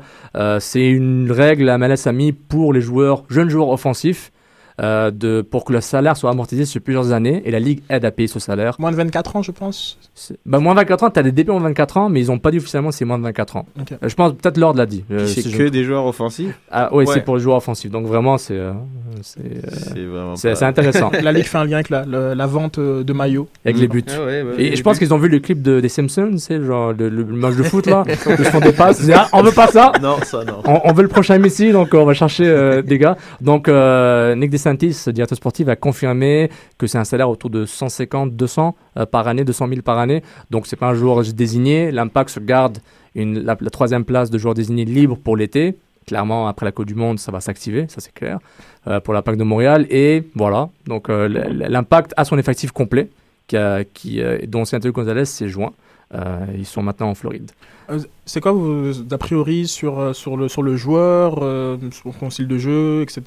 c'est une règle la MLS a mis pour les jeunes joueurs offensifs. Pour que le salaire soit amortisé sur plusieurs années et la Ligue aide à payer ce salaire. Moins de 24 ans, je pense. Moins de 24 ans, tu as des DP en 24 ans, mais ils n'ont pas dit officiellement c'est moins de 24 ans. Okay. Je pense peut-être Lord l'a dit. Des joueurs offensifs. Ah ouais, c'est pour les joueurs offensifs. Donc vraiment, c'est intéressant. La Ligue fait un lien avec la vente de maillots. Avec les buts. Ah ouais, et je pense qu'ils ont vu le clip des Simpsons, c'est genre le match de foot là, où ils font des passes. On veut pas ça. Non, ça non. On veut le prochain Messi, donc on va chercher des gars. Donc Nick Descentes, directeur sportif, a confirmé que c'est un salaire autour de 150-200 par année, 200 000 par année. Donc, ce n'est pas un joueur désigné. L'Impact se garde la troisième place de joueur désigné libre pour l'été. Clairement, après la Coupe du Monde, ça va s'activer, ça c'est clair, pour l'Impact de Montréal. Et voilà, donc l'Impact a son effectif complet, dont Santiago Gonzalez s'est joint. Ils sont maintenant en Floride. C'est quoi d'a priori sur le joueur, sur son style de jeu, etc.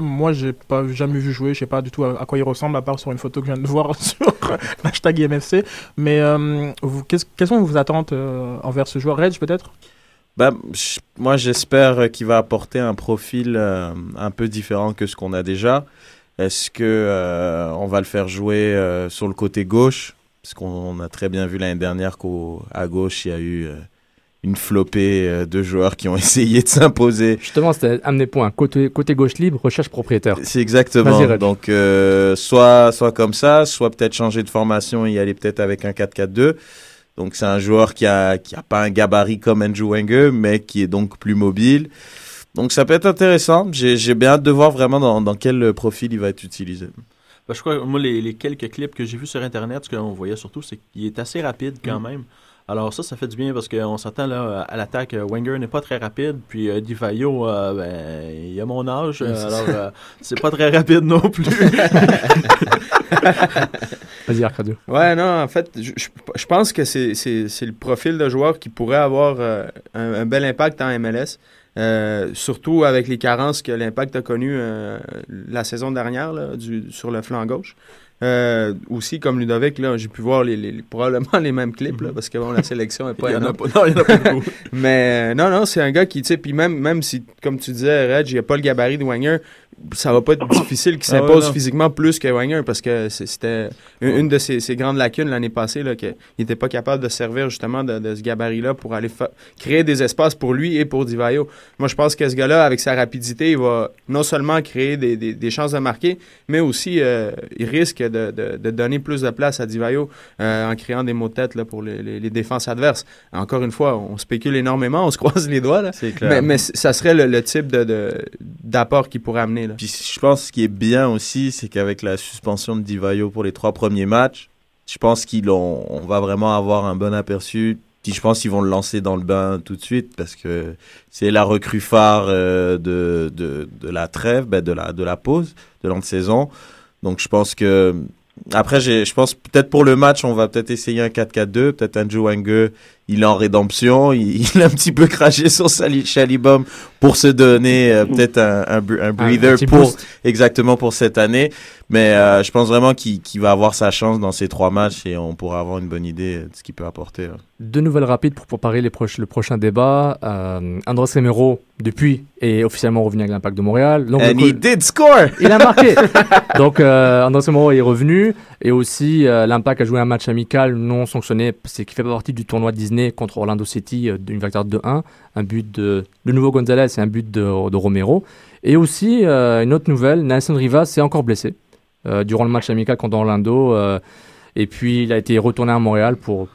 Moi, j'ai pas jamais vu jouer, je sais pas du tout à quoi il ressemble à part sur une photo que je viens de voir sur hashtag IMFC. Mais quelles sont vos attentes envers ce joueur, Reg, peut-être? Moi, j'espère qu'il va apporter un profil un peu différent que ce qu'on a déjà. Est-ce que on va le faire jouer sur le côté gauche? Parce qu'on a très bien vu l'année dernière qu'à gauche, il y a eu une flopée de joueurs qui ont essayé de s'imposer. Justement, c'était amener point. Côté gauche libre, recherche propriétaire. C'est exactement. Donc, soit comme ça, soit peut-être changer de formation et y aller peut-être avec un 4-4-2. Donc, c'est un joueur qui a pas un gabarit comme Andrew Wenge, mais qui est donc plus mobile. Donc, ça peut être intéressant. J'ai bien hâte de voir vraiment dans quel profil il va être utilisé. Je crois que moi, les quelques clips que j'ai vus sur Internet, ce qu'on voyait surtout, c'est qu'il est assez rapide quand même. Alors ça fait du bien parce qu'on s'attend là à l'attaque. Wenger n'est pas très rapide, puis Di Vaio, il a mon âge, alors c'est pas très rapide non plus. Vas-y, Arcadio. Ouais, non, en fait, je pense que c'est le profil de joueur qui pourrait avoir un bel impact en MLS. Surtout avec les carences que l'Impact a connues la saison dernière là, sur le flanc gauche. Aussi, comme Ludovic, là, j'ai pu voir probablement les mêmes clips, là, parce que bon, la sélection est pas énorme. Il n'y en a pas beaucoup. Mais non, c'est un gars qui, tu sais, puis même si, comme tu disais, Reg, il n'y a pas le gabarit de Wagner, ça va pas être difficile qu'il s'impose physiquement plus que Wagner, parce que c'était une de ses grandes lacunes l'année passée, là, qu'il n'était pas capable de servir justement de ce gabarit-là pour aller créer des espaces pour lui et pour Di Vaio. Moi, je pense que ce gars-là, avec sa rapidité, il va non seulement créer des chances de marquer, mais aussi il risque de donner plus de place à Di Vaio en créant des maux de tête là, pour les défenses adverses. Encore une fois, on spécule énormément, on se croise les doigts, là, c'est clair. Mais ça serait le type d'apport qu'il pourrait amener. Puis je pense que ce qui est bien aussi, c'est qu'avec la suspension de Di Vaio pour les 3 premiers matchs, je pense qu'on va vraiment avoir un bon aperçu. Puis je pense qu'ils vont le lancer dans le bain tout de suite parce que c'est la recrue phare de la trêve, ben de la pause, de l'entre-saison. Donc je pense que... Après, je pense peut-être pour le match, on va peut-être essayer un 4-4-2. Peut-être Andrew Wenger, il est en rédemption. Il a un petit peu craché sur Chalibom pour se donner peut-être un breather pour cette année. Mais je pense vraiment qu'il va avoir sa chance dans ces 3 matchs et on pourra avoir une bonne idée de ce qu'il peut apporter. Là. 2 nouvelles rapides pour préparer le prochain débat. Andrés Romero, depuis, est officiellement revenu avec l'Impact de Montréal. Donc, and he did score! Il a marqué! Donc, Andrés Romero est revenu. Et aussi, l'Impact a joué un match amical non sanctionné, c'est qui fait partie du tournoi Disney contre Orlando City d'une victoire 2-1. Un but de nouveau Gonzalez et un but de Romero. Et aussi, une autre nouvelle, Nelson Rivas s'est encore blessé durant le match amical contre Orlando. Et puis, il a été retourné à Montréal pour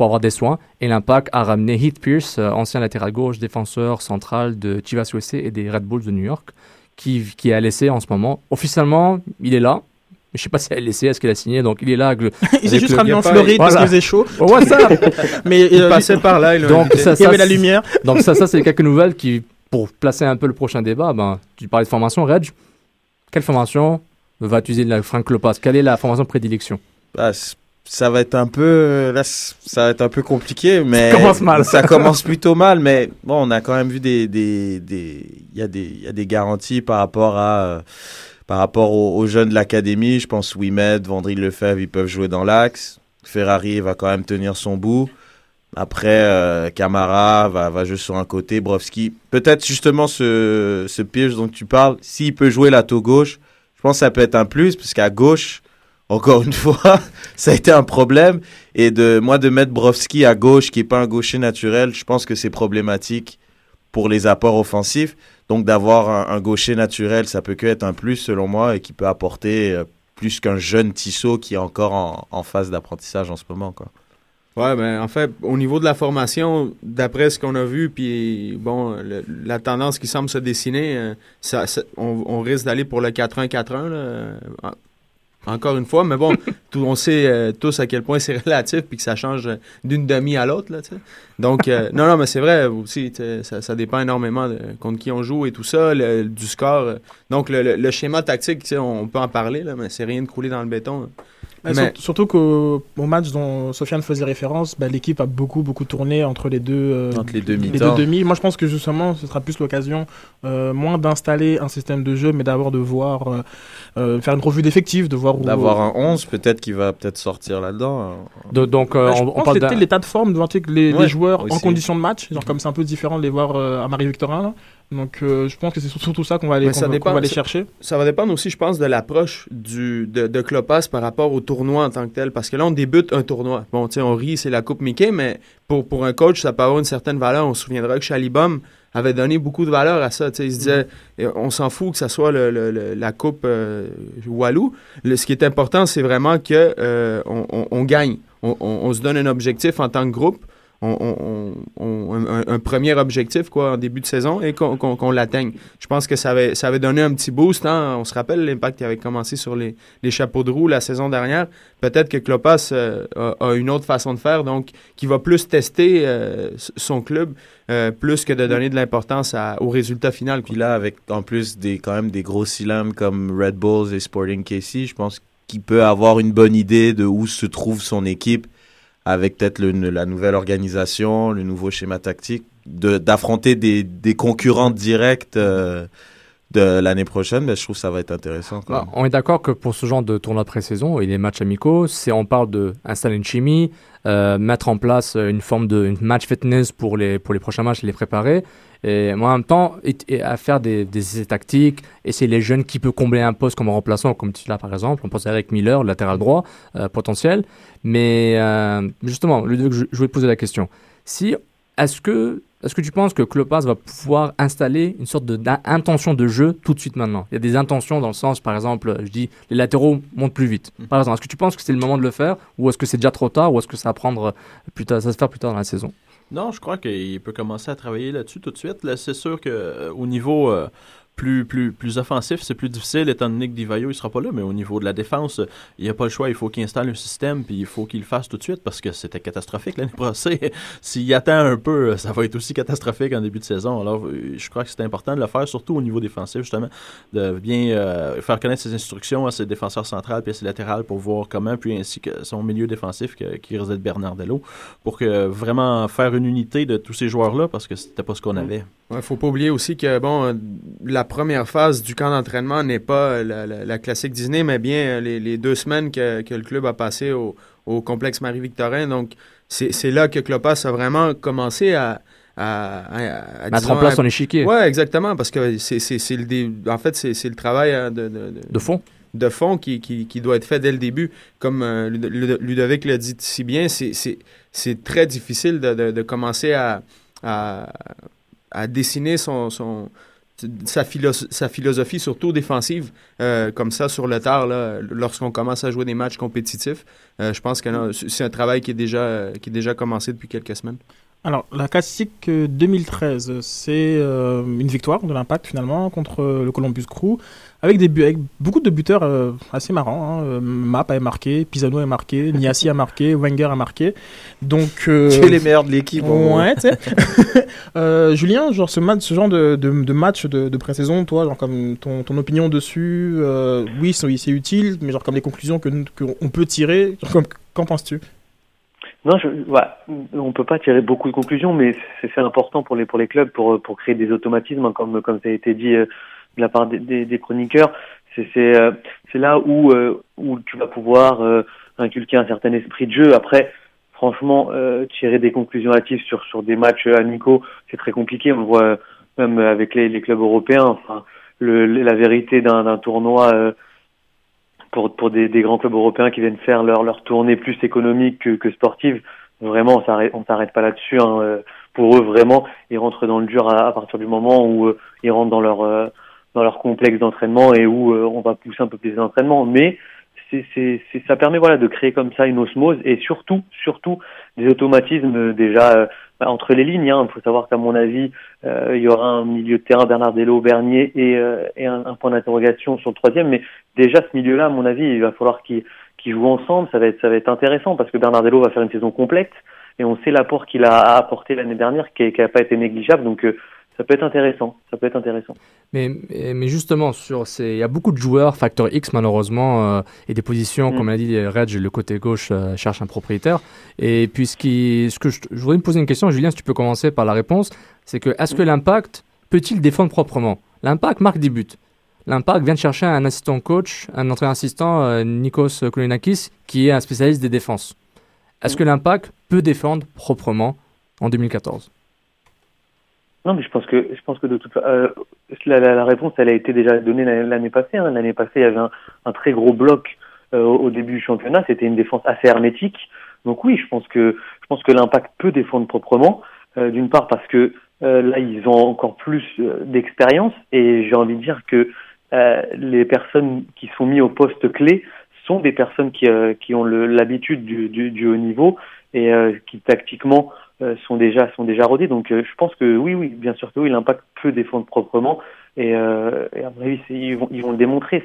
avoir des soins. Et l'Impact a ramené Heath Pierce, ancien latéral gauche, défenseur central de Chivas USA et des Red Bulls de New York, qui est à l'essai en ce moment. Officiellement, il est là. Je ne sais pas si elle a laissé, est-ce qu'elle a signé, donc il est là. Il s'est juste ramené en Floride parce qu'il faisait chaud. Ouais, ça. Mais il passait par là, il y avait la lumière. Donc ça, c'est quelques nouvelles qui, pour placer un peu le prochain débat, ben, tu parlais de formation, Reg. Quelle formation va utiliser Franck Lopez? Quelle est la formation de prédilection? Ça va être un peu compliqué, mais ça commence plutôt mal, mais bon, on a quand même vu il y a des garanties par rapport aux jeunes de l'académie. Je pense Ouimed, Vandry Lefebvre, ils peuvent jouer dans l'axe. Ferrari va quand même tenir son bout. Après, Camara va jouer sur un côté. Brovski, peut-être justement ce Pierce dont tu parles, s'il peut jouer latéral gauche, je pense que ça peut être un plus, parce qu'à gauche, encore une fois, ça a été un problème. Et de mettre Brovski à gauche, qui n'est pas un gaucher naturel, je pense que c'est problématique pour les apports offensifs. Donc, d'avoir un gaucher naturel, ça peut que être un plus, selon moi, et qui peut apporter plus qu'un jeune Tissot qui est encore en phase d'apprentissage en ce moment, quoi. Ouais, ben en fait, au niveau de la formation, d'après ce qu'on a vu, puis bon, la tendance qui semble se dessiner, on risque d'aller pour le 4-1-4-1, là. Encore une fois, mais bon, on sait tous à quel point c'est relatif puis que ça change d'une demi à l'autre, là, tu sais. Donc, non, mais c'est vrai aussi, ça dépend énormément de contre qui on joue et tout ça, du score. Donc, le schéma tactique, tu sais, on peut en parler, là, mais c'est rien de couler dans le béton. Mais surtout qu'au match dont Sofiane faisait référence, bah, l'équipe a beaucoup tourné entre les deux demi. Moi, je pense que justement, ce sera plus l'occasion, moins d'installer un système de jeu, mais d'abord de voir, faire une revue d'effectifs, de voir où... D'avoir un 11, peut-être, qui va peut-être sortir là-dedans. Donc, on parle de l'état de forme, les joueurs aussi en condition de match, genre comme c'est un peu différent de les voir à Marie-Victorin, là. Donc, je pense que c'est surtout ça qu'on va aller chercher. Ça va dépendre aussi, je pense, de l'approche de Klopas par rapport au tournoi en tant que tel. Parce que là, on débute un tournoi. Bon, tu sais, on rit, c'est la Coupe Mickey, mais pour un coach, ça peut avoir une certaine valeur. On se souviendra que Chalibom avait donné beaucoup de valeur à ça. Tu sais, il se disait, on s'en fout que ça soit la Coupe Walou. Ce qui est important, c'est vraiment que on gagne. On se donne un objectif en tant que groupe. Un premier objectif en début de saison et qu'on l'atteigne. Je pense que ça avait donné un petit boost, hein? On se rappelle l'Impact avait commencé sur les chapeaux de roue la saison dernière. Peut-être que Klopas a une autre façon de faire, donc qui va plus tester son club plus que de donner de l'importance au résultat final. Puis là, avec en plus quand même des gros cylindres comme Red Bulls et Sporting KC, je pense qu'il peut avoir une bonne idée de où se trouve son équipe, avec peut-être la nouvelle organisation, le nouveau schéma tactique, d'affronter des concurrents directs de l'année prochaine, ben, je trouve que ça va être intéressant. Bah, on est d'accord que pour ce genre de tournoi de pré-saison et les matchs amicaux, on parle d'installer une chimie, mettre en place une forme de une match fitness pour les prochains matchs, les préparer. Et moi, en même temps, à faire des essais tactiques, essayer les jeunes qui peut combler un poste comme remplaçant, comme titulaire par exemple. On pense à Eric Miller, latéral droit potentiel. Mais justement, je voulais te poser la question. Est-ce que tu penses que Klopp va pouvoir installer une sorte d'intention de jeu tout de suite maintenant? Il y a des intentions dans le sens, par exemple, je dis, les latéraux montent plus vite. Par exemple, est-ce que tu penses que c'est le moment de le faire, ou est-ce que c'est déjà trop tard, ou est-ce que ça va prendre plus tard, ça va se faire plus tard dans la saison? Non, je crois qu'il peut commencer à travailler là-dessus tout de suite. Là, c'est sûr qu'au niveau plus offensif, c'est plus difficile, étant donné que Divayo il sera pas là, mais au niveau de la défense, il n'y a pas le choix, il faut qu'il installe un système, puis il faut qu'il le fasse tout de suite, parce que c'était catastrophique l'année passée. S'il attend un peu, ça va être aussi catastrophique en début de saison. Alors, je crois que c'est important de le faire, surtout au niveau défensif, justement, de bien faire connaître ses instructions à ses défenseurs centrales puis à ses latérales pour voir comment, puis ainsi que son milieu défensif qui risque d'être Bernardello, pour que vraiment faire une unité de tous ces joueurs-là, parce que c'était pas ce qu'on avait. Il ne faut pas oublier aussi que la première phase du camp d'entraînement n'est pas la classique Disney, mais bien les 2 semaines que le club a passé au complexe Marie-Victorin. Donc, c'est là que Klopp a vraiment commencé à mettre en place son échiquier. Oui, exactement, parce que c'est le travail de fond. De fond qui doit être fait dès le début. Comme Ludovic l'a dit si bien, c'est très difficile de commencer à dessiner sa philosophie, surtout défensive, comme ça, sur le tard, là, lorsqu'on commence à jouer des matchs compétitifs. Je pense que c'est un travail qui est déjà commencé depuis quelques semaines. Alors, la classique 2013, c'est une victoire de l'Impact, finalement, contre le Columbus Crew, avec beaucoup de buteurs assez marrants. Hein. Map a marqué, Pisano a marqué, Niassi a marqué, Wenger a marqué. Donc, c'est les meilleurs de l'équipe. Ouais, tu sais. Julien, genre, ce genre de match de pré-saison, toi, genre, comme ton opinion dessus, oui, c'est utile, mais genre, comme les conclusions qu'on peut tirer, genre, qu'en penses-tu? Non, on peut pas tirer beaucoup de conclusions, mais c'est important pour les clubs pour créer des automatismes, hein, comme ça a été dit de la part des chroniqueurs. C'est là où tu vas pouvoir inculquer un certain esprit de jeu. Après, franchement, tirer des conclusions hâtives sur des matchs amicaux, c'est très compliqué. On le voit même avec les clubs européens. Enfin, la vérité d'un tournoi. Pour des grands clubs européens qui viennent faire leur tournée plus économique que sportive, vraiment, on s'arrête pas là-dessus. Hein. Pour eux, vraiment, ils rentrent dans le dur à partir du moment où ils rentrent dans leur complexe d'entraînement et où on va pousser un peu plus d'entraînement. Mais ça permet de créer comme ça une osmose et surtout des automatismes déjà entre les lignes. Hein. Il faut savoir qu'à mon avis, il y aura un milieu de terrain, Bernardello, Bernier et un point d'interrogation sur le troisième, mais déjà, ce milieu-là, à mon avis, il va falloir qu'ils jouent ensemble. Ça va être intéressant parce que Bernardello va faire une saison complète et on sait l'apport qu'il a apporté l'année dernière qui n'a pas été négligeable. Donc, ça peut être intéressant. Mais justement, il y a beaucoup de joueurs facteur X malheureusement et des positions, comme on a dit, Reg, le côté gauche cherche un propriétaire. Et puis, je voudrais me poser une question, Julien, si tu peux commencer par la réponse, c'est que est-ce que l'Impact peut-il défendre proprement? L'Impact marque des buts. L'Impact vient de chercher un assistant coach, un entraîneur assistant, Nikos Koloinakis, qui est un spécialiste des défenses. Est-ce que l'Impact peut défendre proprement en 2014? Non, mais je pense que de toute façon, la réponse, elle a été déjà donnée l'année passée. Hein. L'année passée, il y avait un très gros bloc au début du championnat. C'était une défense assez hermétique. Donc oui, je pense que l'Impact peut défendre proprement. D'une part parce que là, ils ont encore plus d'expérience et j'ai envie de dire que les personnes qui sont mises au poste clé sont des personnes qui ont l'habitude du haut niveau et qui tactiquement sont déjà rodées. Donc je pense que oui, bien sûr que oui, l'Impact peut défendre proprement et à mon avis ils vont le démontrer.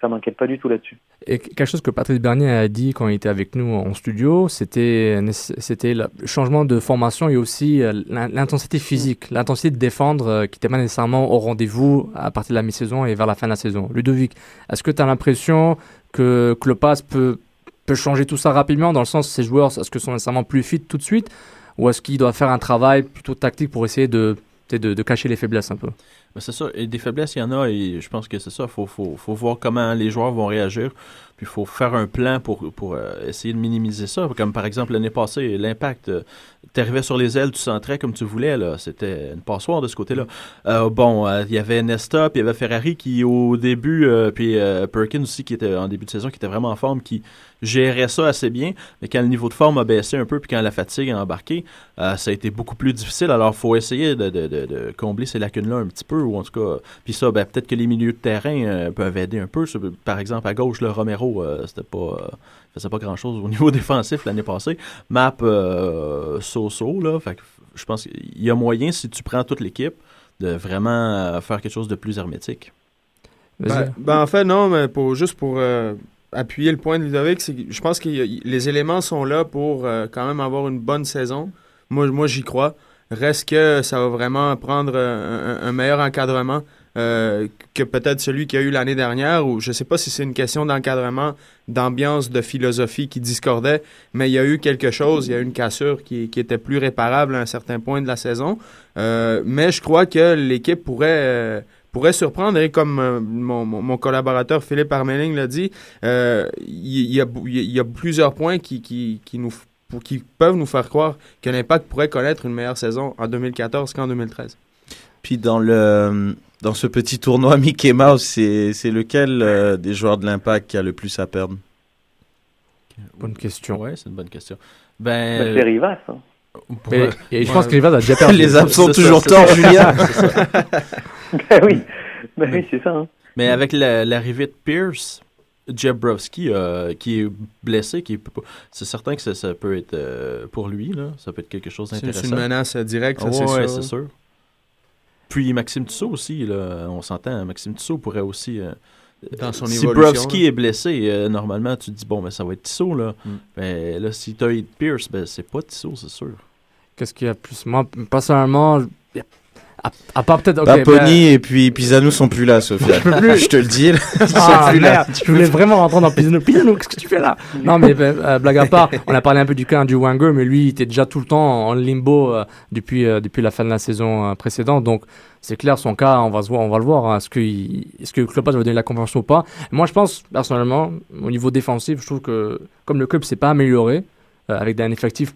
Ça m'inquiète pas du tout là-dessus. Et quelque chose que Patrice Bernier a dit quand il était avec nous en studio, c'était le changement de formation et aussi l'intensité physique, l'intensité de défendre qui n'était pas nécessairement au rendez-vous à partir de la mi-saison et vers la fin de la saison. Ludovic, est-ce que tu as l'impression que Klopp peut changer tout ça rapidement, dans le sens que ces joueurs, est-ce que sont nécessairement plus fit tout de suite, ou est-ce qu'il doit faire un travail plutôt tactique pour essayer de de cacher les faiblesses un peu. Mais c'est ça. Et des faiblesses, il y en a, et je pense que c'est ça. Il faut voir comment les joueurs vont réagir. Puis il faut faire un plan pour essayer de minimiser ça. Comme par exemple l'année passée, l'Impact, t'arrivais sur les ailes, tu centrais comme tu voulais. Là. C'était une passoire de ce côté-là. Il y avait Nesta, puis il y avait Ferrari qui au début, puis Perkins aussi qui était en début de saison, qui était vraiment en forme, qui gérait ça assez bien. Mais quand le niveau de forme a baissé un peu, puis quand la fatigue a embarqué, ça a été beaucoup plus difficile. Alors il faut essayer de combler ces lacunes-là un petit peu, ou en tout cas... Puis ça, peut-être que les milieux de terrain peuvent aider un peu. Par exemple, à gauche, le Romero, faisait pas grand-chose au niveau défensif l'année passée. Map so-so, là. Fait que je pense qu'il y a moyen, si tu prends toute l'équipe, de vraiment faire quelque chose de plus hermétique. En fait, non, mais pour appuyer le point de Ludovic, je pense que les éléments sont là pour quand même avoir une bonne saison. Moi, j'y crois. Reste que ça va vraiment prendre un meilleur encadrement que peut-être celui qu'il y a eu l'année dernière, ou je ne sais pas si c'est une question d'encadrement, d'ambiance, de philosophie qui discordait, mais il y a eu quelque chose, il y a eu une cassure qui était plus réparable à un certain point de la saison. Mais je crois que l'équipe pourrait surprendre, et comme mon collaborateur Philippe Armeling l'a dit, il y a plusieurs points qui peuvent nous faire croire que l'Impact pourrait connaître une meilleure saison en 2014 qu'en 2013. Puis dans ce petit tournoi Mickey Mouse, c'est lequel des joueurs de l'Impact qui a le plus à perdre? Bonne question. Oui, c'est une bonne question. C'est Rivas, ça. Et je pense que Rivas a déjà perdu. Les absents ont toujours tort, Julien. Oui, c'est ça. Hein. Mais avec l'arrivée de Pierce... Jabrovski qui est blessé, c'est certain que ça peut être pour lui, là, ça peut être quelque chose d'intéressant. C'est une menace directe, ça, c'est sûr. Puis Maxime Tussaud aussi, là, on s'entend, Maxime Tussaud pourrait aussi... Dans son évolution, si Brovski est blessé, normalement, tu te dis, bon, ça va être Tussaud, là. Mais là, si tu as Pierce, c'est pas Tussaud, c'est sûr. Qu'est-ce qu'il y a plus? Moi, personnellement... À part peut-être... Okay, Paponi et puis Pisano sont plus là, Sophia. Je te le dis. Je voulais vraiment rentrer dans Pisano. Pisano, qu'est-ce que tu fais là? Non, mais blague à part, on a parlé un peu du cas du Wenger, mais lui, il était déjà tout le temps en limbo depuis la fin de la saison précédente. Donc, c'est clair, son cas, on va le voir. Hein. Est-ce que Klopp va donner la confiance ou pas? Moi, je pense, personnellement, au niveau défensif, je trouve que comme le club s'est pas amélioré, avec un effectif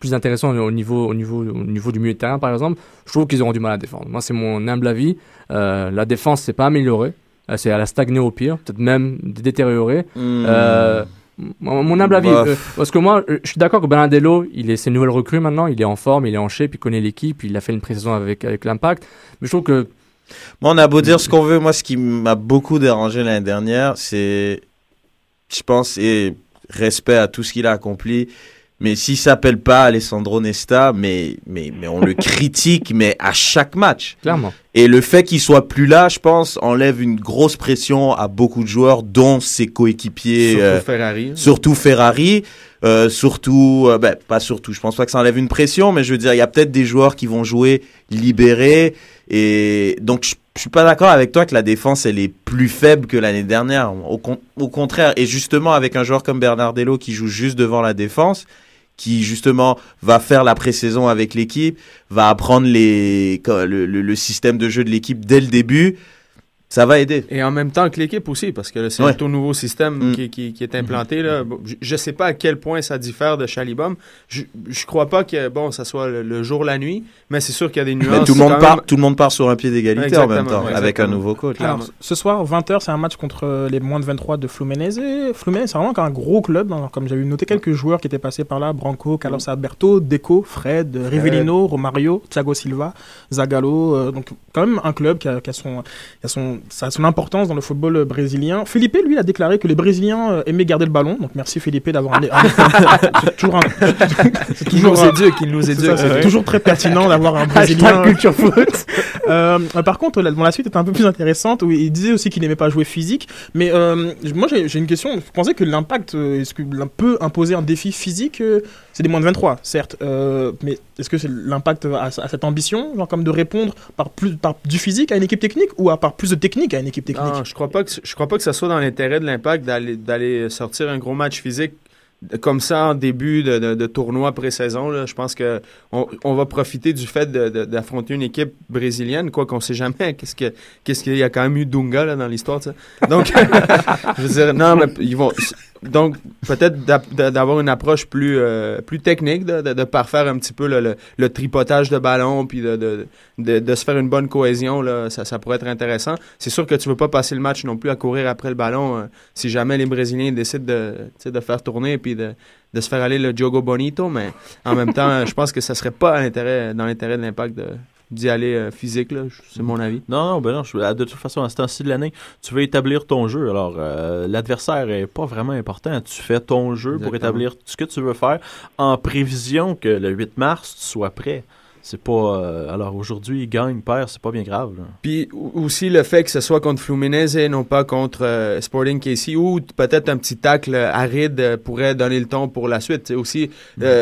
plus intéressant au niveau du milieu de terrain, par exemple, je trouve qu'ils auront du mal à défendre. Moi, c'est mon humble avis. La défense, c'est pas améliorée. Elle a stagné au pire, peut-être même détériorée. Mon humble avis, parce que moi, je suis d'accord que Bernadello, c'est une nouvelle recrue maintenant, il est en forme, il est en shape, il connaît l'équipe, il a fait une pré-saison avec l'Impact. Mais je trouve que... Moi, on a beau dire ce qu'on veut. Moi, ce qui m'a beaucoup dérangé l'année dernière, c'est, je pense, et respect à tout ce qu'il a accompli, mais s'il s'appelle pas Alessandro Nesta, mais on le critique, mais à chaque match. Clairement. Et le fait qu'il soit plus là, je pense, enlève une grosse pression à beaucoup de joueurs, dont ses coéquipiers. Surtout Ferrari. Je pense pas que ça enlève une pression, mais je veux dire, il y a peut-être des joueurs qui vont jouer libérés. Et donc, je suis pas d'accord avec toi que la défense, elle est plus faible que l'année dernière. Au contraire. Et justement, avec un joueur comme Bernardello qui joue juste devant la défense, qui justement va faire la pré-saison avec l'équipe, va apprendre le système de jeu de l'équipe dès le début, ça va aider. Et en même temps que l'équipe aussi, parce que là, c'est un tout nouveau système qui est implanté. Là. Je ne sais pas à quel point ça diffère de Chalibom. Je ne crois pas que ça soit le jour, la nuit, mais c'est sûr qu'il y a des nuances. Mais tout le monde part sur un pied d'égalité en même temps, avec un nouveau coach. Alors, ce soir, 20h, c'est un match contre les moins de 23 de Fluminense. Fluminense, c'est vraiment un gros club. Alors, comme j'avais noté quelques joueurs qui étaient passés par là, Branco, Carlos Alberto, Deco, Fred, Rivellino, Romario, Thiago Silva, Zagallo. Donc, quand même un club ça a son importance dans le football brésilien. Felipe, lui, il a déclaré que les Brésiliens aimaient garder le ballon. Donc, merci Felipe d'avoir c'est toujours très pertinent d'avoir un Brésilien. Culture foot. Par contre, dans la suite est un peu plus intéressante, où il disait aussi qu'il n'aimait pas jouer physique. Mais moi, j'ai une question. Vous pensez que l'Impact, est-ce que peut imposer un défi physique? C'est des moins de 23, certes. Mais est-ce que l'Impact a cette ambition, genre comme de répondre par du physique à une équipe technique, ou par plus de technique à une équipe technique? Non, je crois pas que ça soit dans l'intérêt de l'Impact d'aller sortir un gros match physique comme ça en début de tournoi pré-saison, là, je pense que on va profiter du fait d'affronter une équipe brésilienne, quoi qu'on sait jamais. Qu'est-ce qu'il y a quand même eu Dunga là, dans l'histoire, ça. Donc, je veux dire, non, mais ils vont. Donc, peut-être d'avoir une approche plus technique, de parfaire un petit peu là, le tripotage de ballon, puis de se faire une bonne cohésion, là, ça pourrait être intéressant. C'est sûr que tu ne veux pas passer le match non plus à courir après le ballon si jamais les Brésiliens décident de faire tourner puis de se faire aller le Jogo Bonito, mais en même temps, je pense que ça ne serait pas dans l'intérêt de l'Impact d'y aller physique, là, c'est mon avis. Non, de toute façon, à ce temps-ci de l'année, tu veux établir ton jeu. Alors, l'adversaire n'est pas vraiment important. Tu fais ton jeu. Exactement. Pour établir ce que tu veux faire en prévision que le 8 mars, tu sois prêt. C'est pas... alors, aujourd'hui, il gagne, il perd, c'est pas bien grave, là. Puis aussi, le fait que ce soit contre Fluminense et non pas contre Sporting KC, ou peut-être un petit tacle aride pourrait donner le ton pour la suite. T'sais, aussi,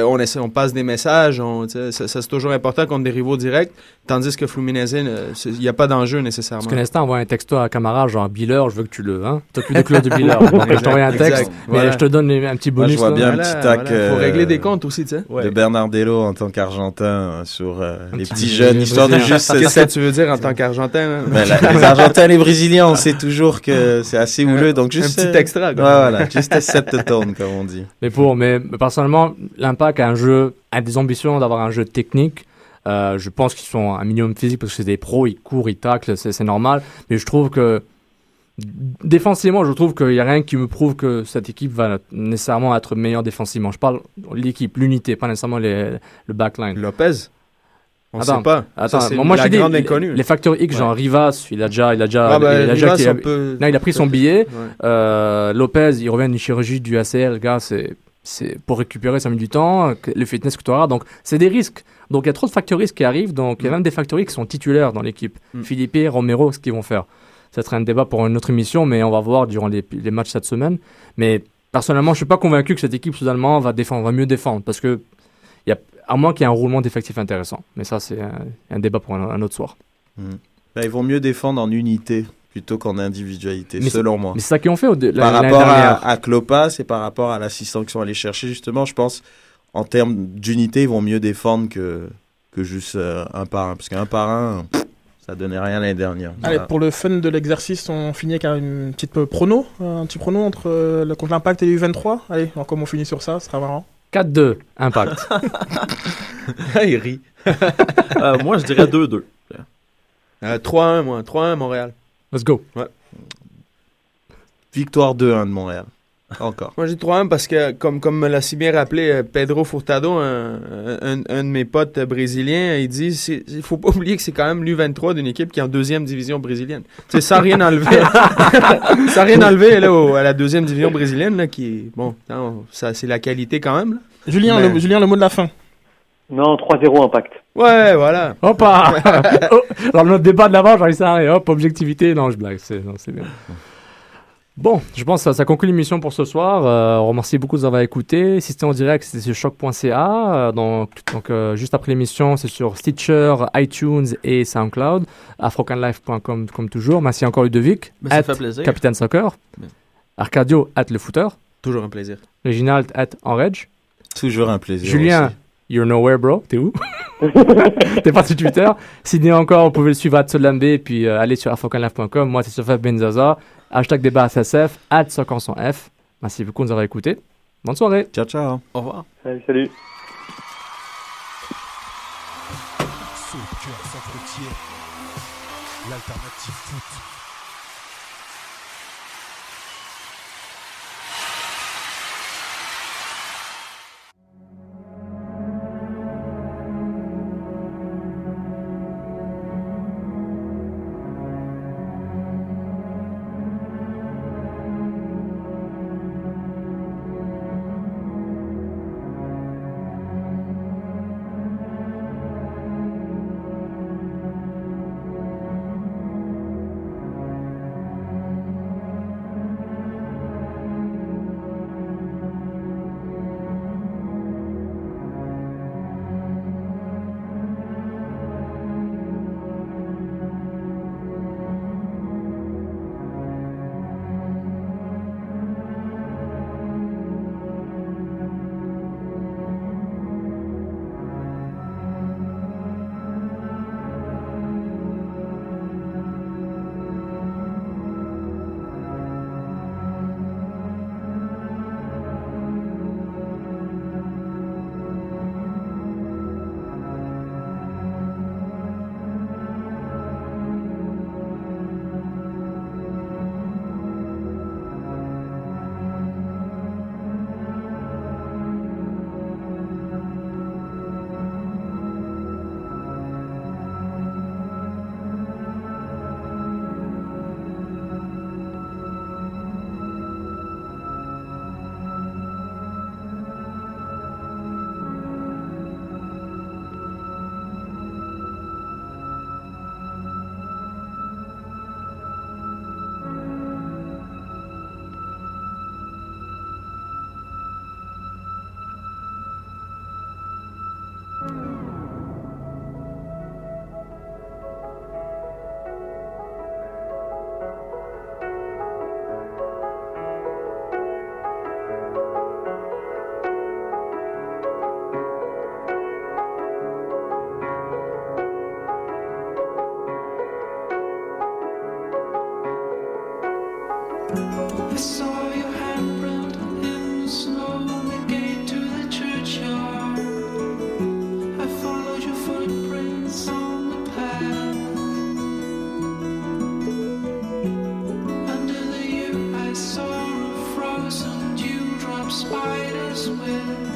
on passe des messages. C'est toujours important contre des rivaux directs, tandis que Fluminense, il n'y a pas d'enjeu nécessairement. Parce qu'un instant, on voit un texto à Camara, genre « Biller, je veux que tu le... Hein? » T'as plus de Claude Biller. Donc, je t'envoie un texte, voilà. Mais je te donne un petit bonus. Moi, je vois bien un petit tacle... faut régler des comptes aussi, tu sais. Ouais. De Bernardello en tant qu'Argentin, sur les petits jeunes, histoire de juste... Qu'est-ce que tu veux dire en tant qu'Argentin? Hein? Ben, les Argentins, les Brésiliens, on sait toujours que c'est assez houleux, donc juste... Un petit extra. Quoi. Ouais, voilà, juste à cette tourne, comme on dit. Mais personnellement, l'Impact a des ambitions d'avoir un jeu technique. Je pense qu'ils sont un minimum physique parce que c'est des pros, ils courent, ils taclent, c'est normal. Mais je trouve que... Défensivement, je trouve qu'il n'y a rien qui me prouve que cette équipe va nécessairement être meilleure défensivement. Je parle l'équipe, l'unité, pas nécessairement le backline. Lopez? On sait pas. Attends, ça, moi je dis les facteurs X, genre Rivas, il a pris son billet. Ouais. Lopez, il revient d'une chirurgie du ACL, le gars, c'est pour récupérer 5 minutes du temps, le fitness que tu auras. Donc c'est des risques. Donc il y a trop de facteurs X qui arrivent, donc il y a même des facteurs X qui sont titulaires dans l'équipe. Philippe, Romero, ce qu'ils vont faire. Ça sera un débat pour une autre émission, mais on va voir durant les matchs cette semaine. Mais personnellement, je suis pas convaincu que cette équipe soudainement va mieux défendre parce que à moins qu'il y ait un roulement d'effectifs intéressant. Mais ça, c'est un débat pour un autre soir. Ben, ils vont mieux défendre en unité plutôt qu'en individualité, selon moi. Mais c'est ça qu'ils ont fait par rapport à Klopas et par rapport à l'assistant qu'ils sont allés chercher, justement, je pense, en termes d'unité, ils vont mieux défendre que juste un par un. Parce qu'un par un... Ça donnait rien l'année dernière. Allez, pour le fun de l'exercice, on finit avec un petit prono contre l'Impact et l'U23. Allez, alors comme on finit sur ça, ce sera marrant. 4-2, Impact. Il rit. Moi, je dirais 2-2. 3-1, moi. 3-1, Montréal. Let's go. Ouais. Victoire 2-1 de Montréal. Encore. Moi, j'ai 3-1 parce que, comme me l'a si bien rappelé Pedro Furtado, un de mes potes brésiliens, il dit il faut pas oublier que c'est quand même l'U23 d'une équipe qui est en deuxième division brésilienne. Tu sais, sans rien enlever. Sans rien enlever là, à la deuxième division brésilienne, là, qui bon, non, ça, c'est la qualité quand même. Là. Julien, mais... le mot de la fin. Non, 3-0 Impact. Ouais, voilà. Hoppa. Dans notre débat de l'avant, j'arrive ça. Hop, objectivité. Non, je blague. C'est bien. Bon, je pense que ça conclut l'émission pour ce soir. On remercie beaucoup de vous avoir écouté. Si c'était en direct, c'était sur choc.ca. Donc, juste après l'émission, c'est sur Stitcher, iTunes et SoundCloud. Africanlife.com, comme toujours. Merci encore Ludovic. Ça fait plaisir. Capitaine Soccer. Bien. Arcadio, Le Footer. Toujours un plaisir. Reginald, Enrage. Toujours un plaisir. Julien, aussi. You're nowhere, bro. T'es où? T'es pas sur Twitter. Sidney encore, vous pouvez le suivre à Solambe et puis aller sur africanlife.com. Moi, c'est Sophie Benzaza. #débat SSF, @Soccer sans F. Merci beaucoup de nous avoir écoutés. Bonne soirée. Ciao, ciao. Au revoir. Salut. Soccer sans frontières, l'alternative foot. Spiders will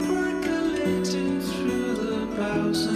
percolating through the boughs.